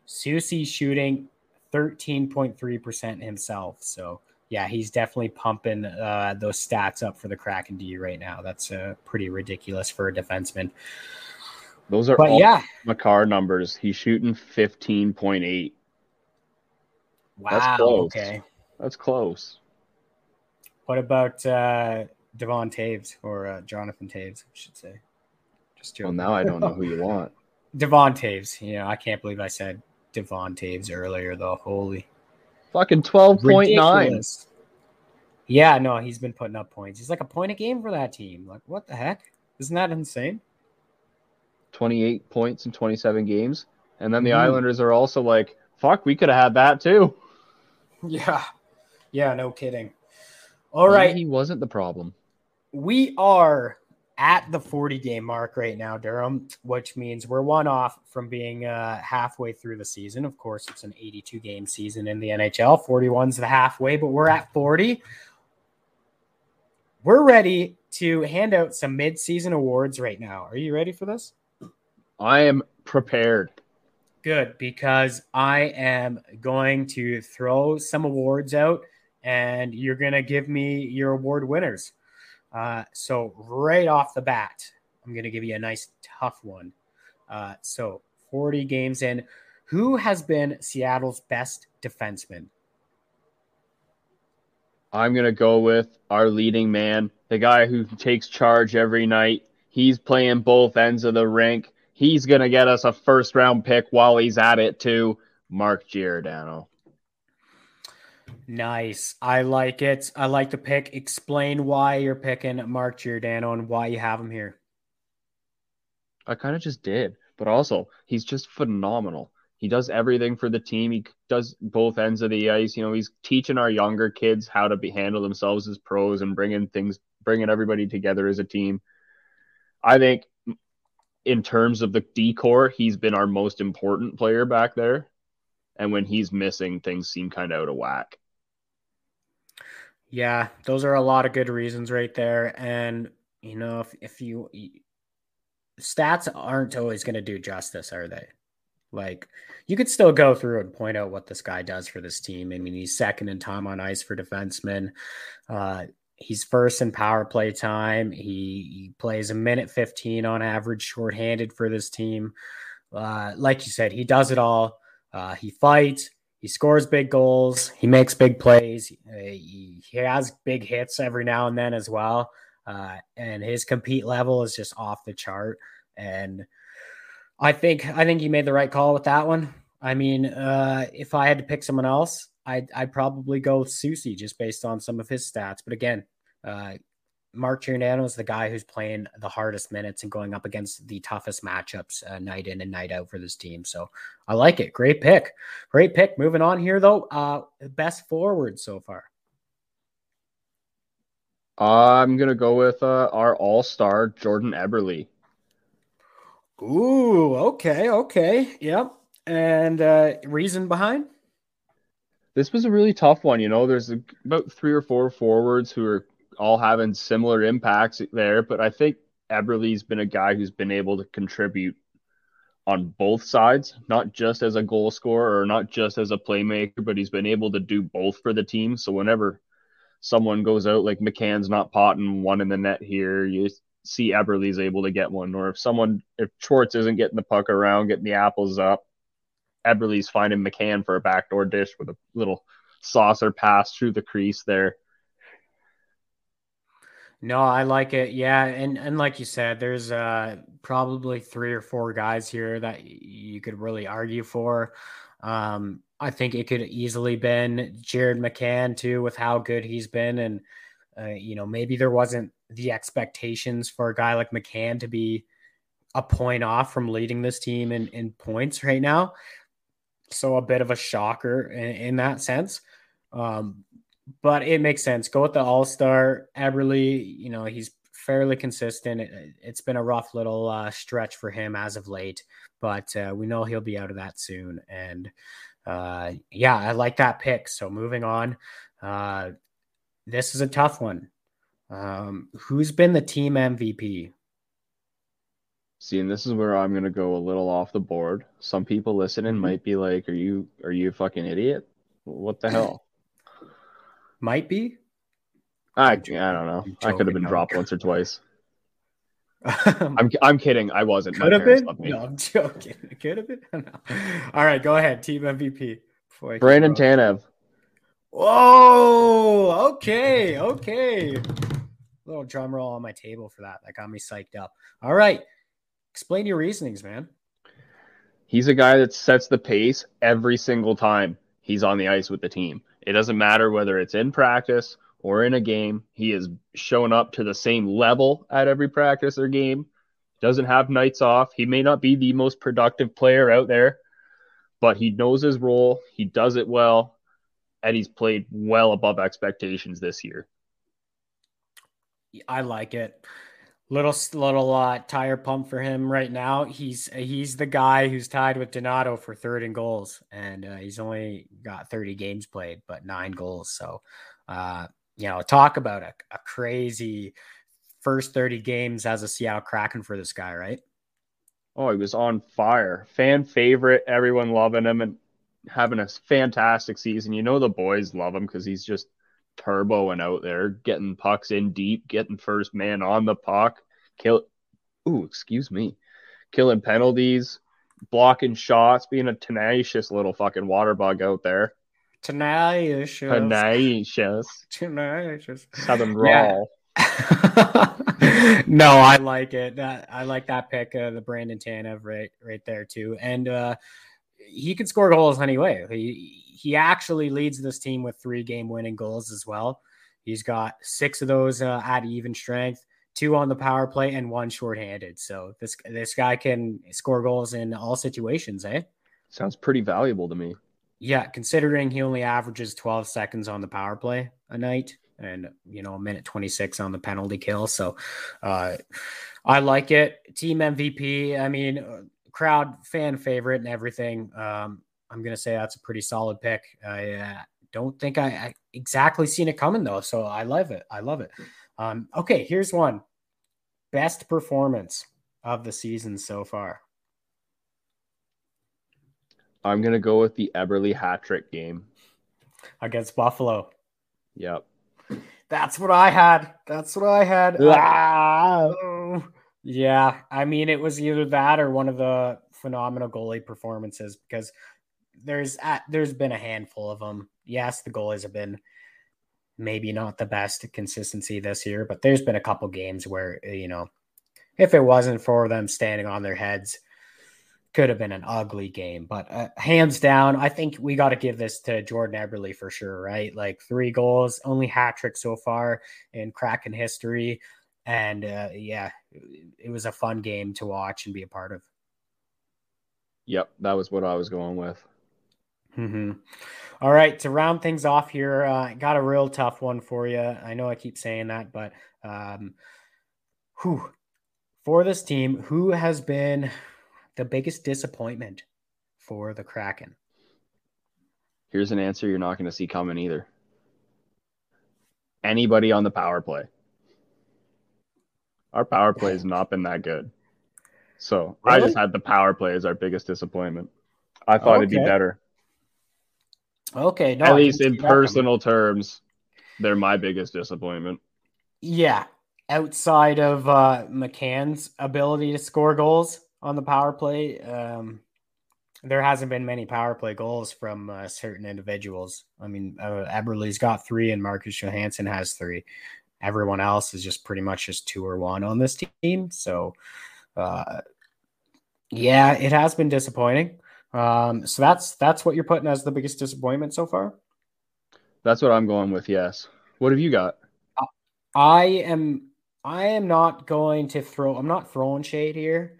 Soucy shooting thirteen point three percent himself. So yeah, he's definitely pumping uh, those stats up for the Kraken D right now. That's uh, pretty ridiculous for a defenseman. Those are but all yeah. Makar numbers. He's shooting fifteen point eight. Wow. That's close. Okay. That's close. What about uh, Devon Taves or uh, Jonathan Taves, I should say? Just joking. Well, now I don't know who you want. Devon Taves. You know, I can't believe I said Devon Taves earlier, though. Holy. Fucking twelve point nine. Yeah, no, he's been putting up points. He's like a point a game for that team. Like, what the heck? Isn't that insane? twenty-eight points in twenty-seven games. And then the mm. Islanders are also like, fuck, we could have had that too. Yeah. Yeah, no kidding. All right. Maybe he wasn't the problem. We are at the forty-game mark right now, Durham, which means we're one off from being uh, halfway through the season. Of course, it's an eighty-two-game season in the N H L. forty-one's the halfway, but we're at forty. We're ready to hand out some mid-season awards right now. Are you ready for this? I am prepared. Good, because I am going to throw some awards out, and you're going to give me your award winners. Uh, so right off the bat, I'm going to give you a nice tough one. Uh, so forty games in, who has been Seattle's best defenseman? I'm going to go with our leading man, the guy who takes charge every night. He's playing both ends of the rink. He's going to get us a first round pick while he's at it too. Mark Giordano. Nice. I like it. I like the pick. Explain why you're picking Mark Giordano and why you have him here. I kind of just did, but also he's just phenomenal. He does everything for the team. He does both ends of the ice. You know, he's teaching our younger kids how to be, handle themselves as pros and bringing things, bringing everybody together as a team. I think in terms of the D-core, he's been our most important player back there. And when he's missing, things seem kind of out of whack. Yeah, those are a lot of good reasons right there. And, you know, if, if you – stats aren't always going to do justice, are they? Like, you could still go through and point out what this guy does for this team. I mean, he's second in time on ice for defensemen. Uh, he's first in power play time. He, he plays a minute fifteen on average shorthanded for this team. Uh, like you said, he does it all. Uh, he fights, he scores big goals, he makes big plays, uh, he, he has big hits every now and then as well, uh, and his compete level is just off the chart, and I think I think he made the right call with that one. I mean, uh, if I had to pick someone else, I'd, I'd probably go with Soucy just based on some of his stats, but again, uh, Mark Giordano is the guy who's playing the hardest minutes and going up against the toughest matchups uh, night in and night out for this team. So I like it. Great pick. Great pick. Moving on here, though, uh, best forward so far. I'm going to go with uh, our all-star, Jordan Eberle. Ooh, okay, okay. Yep. And uh, reason behind? This was a really tough one. You know, there's about three or four forwards who are all having similar impacts there, but I think Eberle's been a guy who's been able to contribute on both sides, not just as a goal scorer or not just as a playmaker, but he's been able to do both for the team. So whenever someone goes out, like McCann's not potting one in the net here, you see Eberle's able to get one. Or if someone, if Schwartz isn't getting the puck around, getting the apples up, Eberle's finding McCann for a backdoor dish with a little saucer pass through the crease there. No, I like it. Yeah. And and like you said, there's uh, probably three or four guys here that you could really argue for. Um, I think it could easily been Jared McCann too, with how good he's been. And, uh, you know, maybe there wasn't the expectations for a guy like McCann to be a point off from leading this team in, in points right now. So a bit of a shocker in, in that sense. Um But it makes sense. Go with the all-star. Eberle, you know, he's fairly consistent. It, it's been a rough little uh, stretch for him as of late, but uh, we know he'll be out of that soon. And uh, yeah, I like that pick. So moving on, uh, this is a tough one. Um, who's been the team M V P? See, and this is where I'm going to go a little off the board. Some people listening might be like, "Are you are you a fucking idiot? What the hell?" Might be. I I don't know. I could have been dropped once or twice. I'm I'm kidding. I wasn't. Could have been. No, I'm joking. Could have been. No. All right, go ahead. Team M V P. Brandon Tanev. Whoa. Okay. Okay. Little drum roll on my table for that. That got me psyched up. All right. Explain your reasonings, man. He's a guy that sets the pace every single time he's on the ice with the team. It doesn't matter whether it's in practice or in a game. He is showing up to the same level at every practice or game. Doesn't have nights off. He may not be the most productive player out there, but he knows his role. He does it well, and he's played well above expectations this year. I like it. Little little uh, tire pump for him right now. He's he's the guy who's tied with Donato for third in goals, and uh, he's only got thirty games played, but nine goals. So, uh, you know, talk about a, a crazy first thirty games as a Seattle Kraken for this guy, right? Oh, he was on fire. Fan favorite, everyone loving him and having a fantastic season. You know the boys love him because he's just turboing out there, getting pucks in deep, getting first man on the puck, kill ooh, excuse me. Killing penalties, blocking shots, being a tenacious little fucking water bug out there. Tenacious. Tenacious. Tenacious. Southern Raw. Yeah. No, I like it. I like that pick, uh, the Brandon Tanev right right there too. And uh he could score goals anyway. He he actually leads this team with three game winning goals as well. He's got six of those uh, at even strength, two on the power play, and one shorthanded. So this this guy can score goals in all situations, eh? Sounds pretty valuable to me. Yeah, considering he only averages twelve seconds on the power play a night and, you know, a minute twenty-six on the penalty kill. So uh, I like it. Team M V P, I mean, crowd fan favorite and everything. Um, I'm going to say that's a pretty solid pick. I uh, don't think I, I exactly seen it coming, though. So I love it. I love it. Um, okay, here's one. Best performance of the season so far. I'm going to go with the Eberle hat trick game. Against Buffalo. Yep. That's what I had. That's what I had. Ah. Yeah. I mean, it was either that or one of the phenomenal goalie performances, because there's uh, there's been a handful of them. Yes, the goalies have been maybe not the best consistency this year, but there's been a couple games where, you know, if it wasn't for them standing on their heads, could have been an ugly game, but uh, hands down, I think we got to give this to Jordan Eberle for sure, right? Like three goals, only hat trick so far in Kraken history. And uh, yeah, it was a fun game to watch and be a part of. Yep, that was what I was going with. Mm-hmm. All right, to round things off here, I uh, got a real tough one for you. I know I keep saying that, but um, who for this team, who has been the biggest disappointment for the Kraken? Here's an answer you're not going to see coming either. Anybody on the power play. Our power play has not been that good. So really? I just had the power play as our biggest disappointment. I thought okay. it'd be better. Okay. No, at least in personal terms, they're my biggest disappointment. Yeah. Outside of uh, McCann's ability to score goals on the power play, um, there hasn't been many power play goals from uh, certain individuals. I mean, uh, Eberle's got three and Marcus Johansson has three. Everyone else is just pretty much just two or one on this team. So, uh, yeah, it has been disappointing. Um, so that's that's what you're putting as the biggest disappointment so far? That's what I'm going with, yes. What have you got? Uh, I am I am not going to throw – I'm not throwing shade here.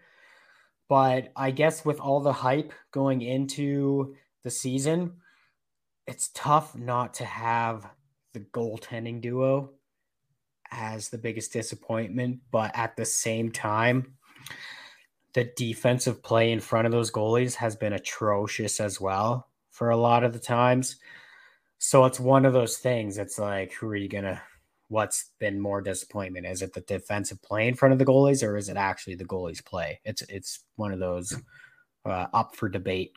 But I guess with all the hype going into the season, it's tough not to have the goaltending duo as the biggest disappointment. But at the same time, the defensive play in front of those goalies has been atrocious as well for a lot of the times. So it's one of those things. It's like, who are you going to – what's been more disappointment? Is it the defensive play in front of the goalies, or is it actually the goalies play? It's it's one of those uh, up for debate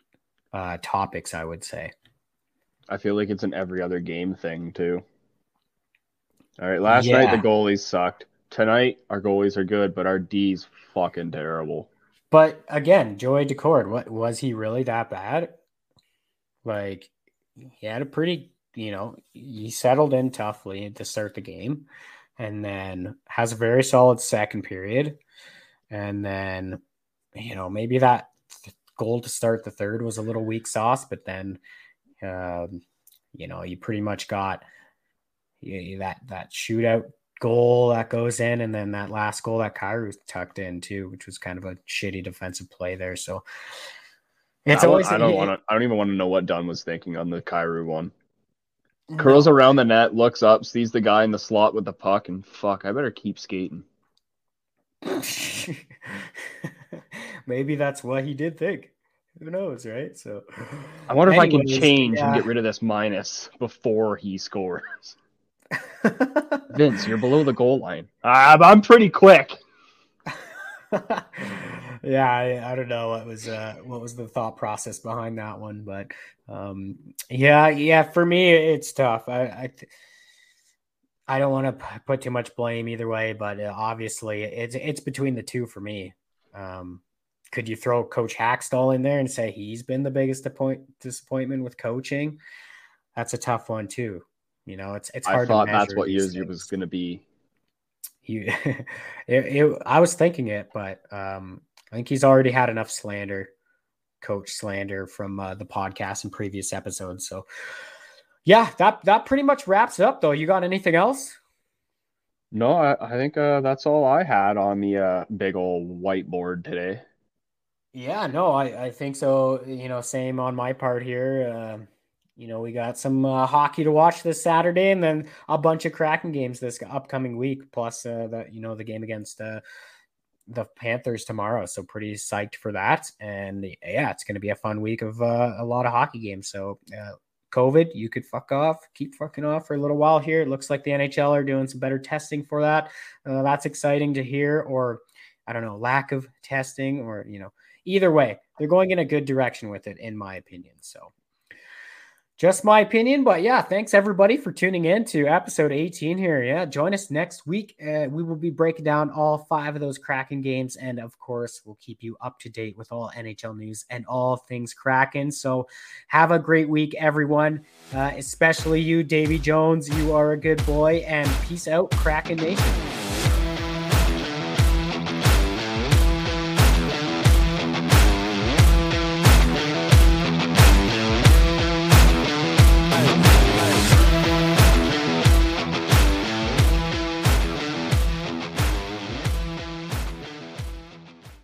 uh, topics, I would say. I feel like it's an every other game thing too. All right, last yeah. night the goalies sucked. Tonight our goalies are good, but our D's fucking terrible. But again, Joey Daccord, what was he really that bad? Like, he had a pretty, you know, he settled in toughly to start the game and then has a very solid second period. And then, you know, maybe that th- goal to start the third was a little weak sauce, but then, um, you know, you pretty much got you, that, that shootout goal that goes in. And then that last goal that Kyrou tucked in too, which was kind of a shitty defensive play there. So it's I always, I don't want to, I don't even want to know what Dunn was thinking on the Kyrou one. Curls no. around the net, looks up, sees the guy in the slot with the puck, and fuck, I better keep skating. Maybe that's what he did think. Who knows, right? So, I wonder Anyways, if I can change yeah. and get rid of this minus before he scores. Vince, you're below the goal line. I'm, I'm pretty quick. Yeah, I, I don't know what was uh, what was the thought process behind that one, but um, yeah, yeah. For me, it's tough. I I, th- I don't want to p- put too much blame either way, but uh, obviously, it's it's between the two for me. Um, could you throw Coach Hakstol in there and say he's been the biggest appoint- disappointment with coaching? That's a tough one too. You know, it's it's hard. I thought to measure that's what yours was going to be. You, it, it, I was thinking it, but. Um, I think he's already had enough slander coach slander from uh, the podcast and previous episodes. So yeah, that, that pretty much wraps it up though. You got anything else? No, I, I think uh, that's all I had on the uh, big old whiteboard today. Yeah, no, I, I think so. You know, same on my part here. Um, uh, you know, we got some uh, hockey to watch this Saturday and then a bunch of Kraken games this upcoming week. Plus uh, the, you know, the game against uh, the Panthers tomorrow. So pretty psyched for that. And yeah, it's going to be a fun week of uh, a lot of hockey games. So uh, COVID, you could fuck off, keep fucking off for a little while here. It looks like the N H L are doing some better testing for that. Uh, that's exciting to hear, or I don't know, lack of testing, or, you know, either way, they're going in a good direction with it, in my opinion. So just my opinion, but yeah, thanks everybody for tuning in to episode eighteen here. Yeah. Join us next week. Uh, we will be breaking down all five of those Kraken games. And of course, we'll keep you up to date with all N H L news and all things Kraken. So have a great week, everyone. Uh, especially you, Davy Jones, you are a good boy, and peace out, Kraken Nation.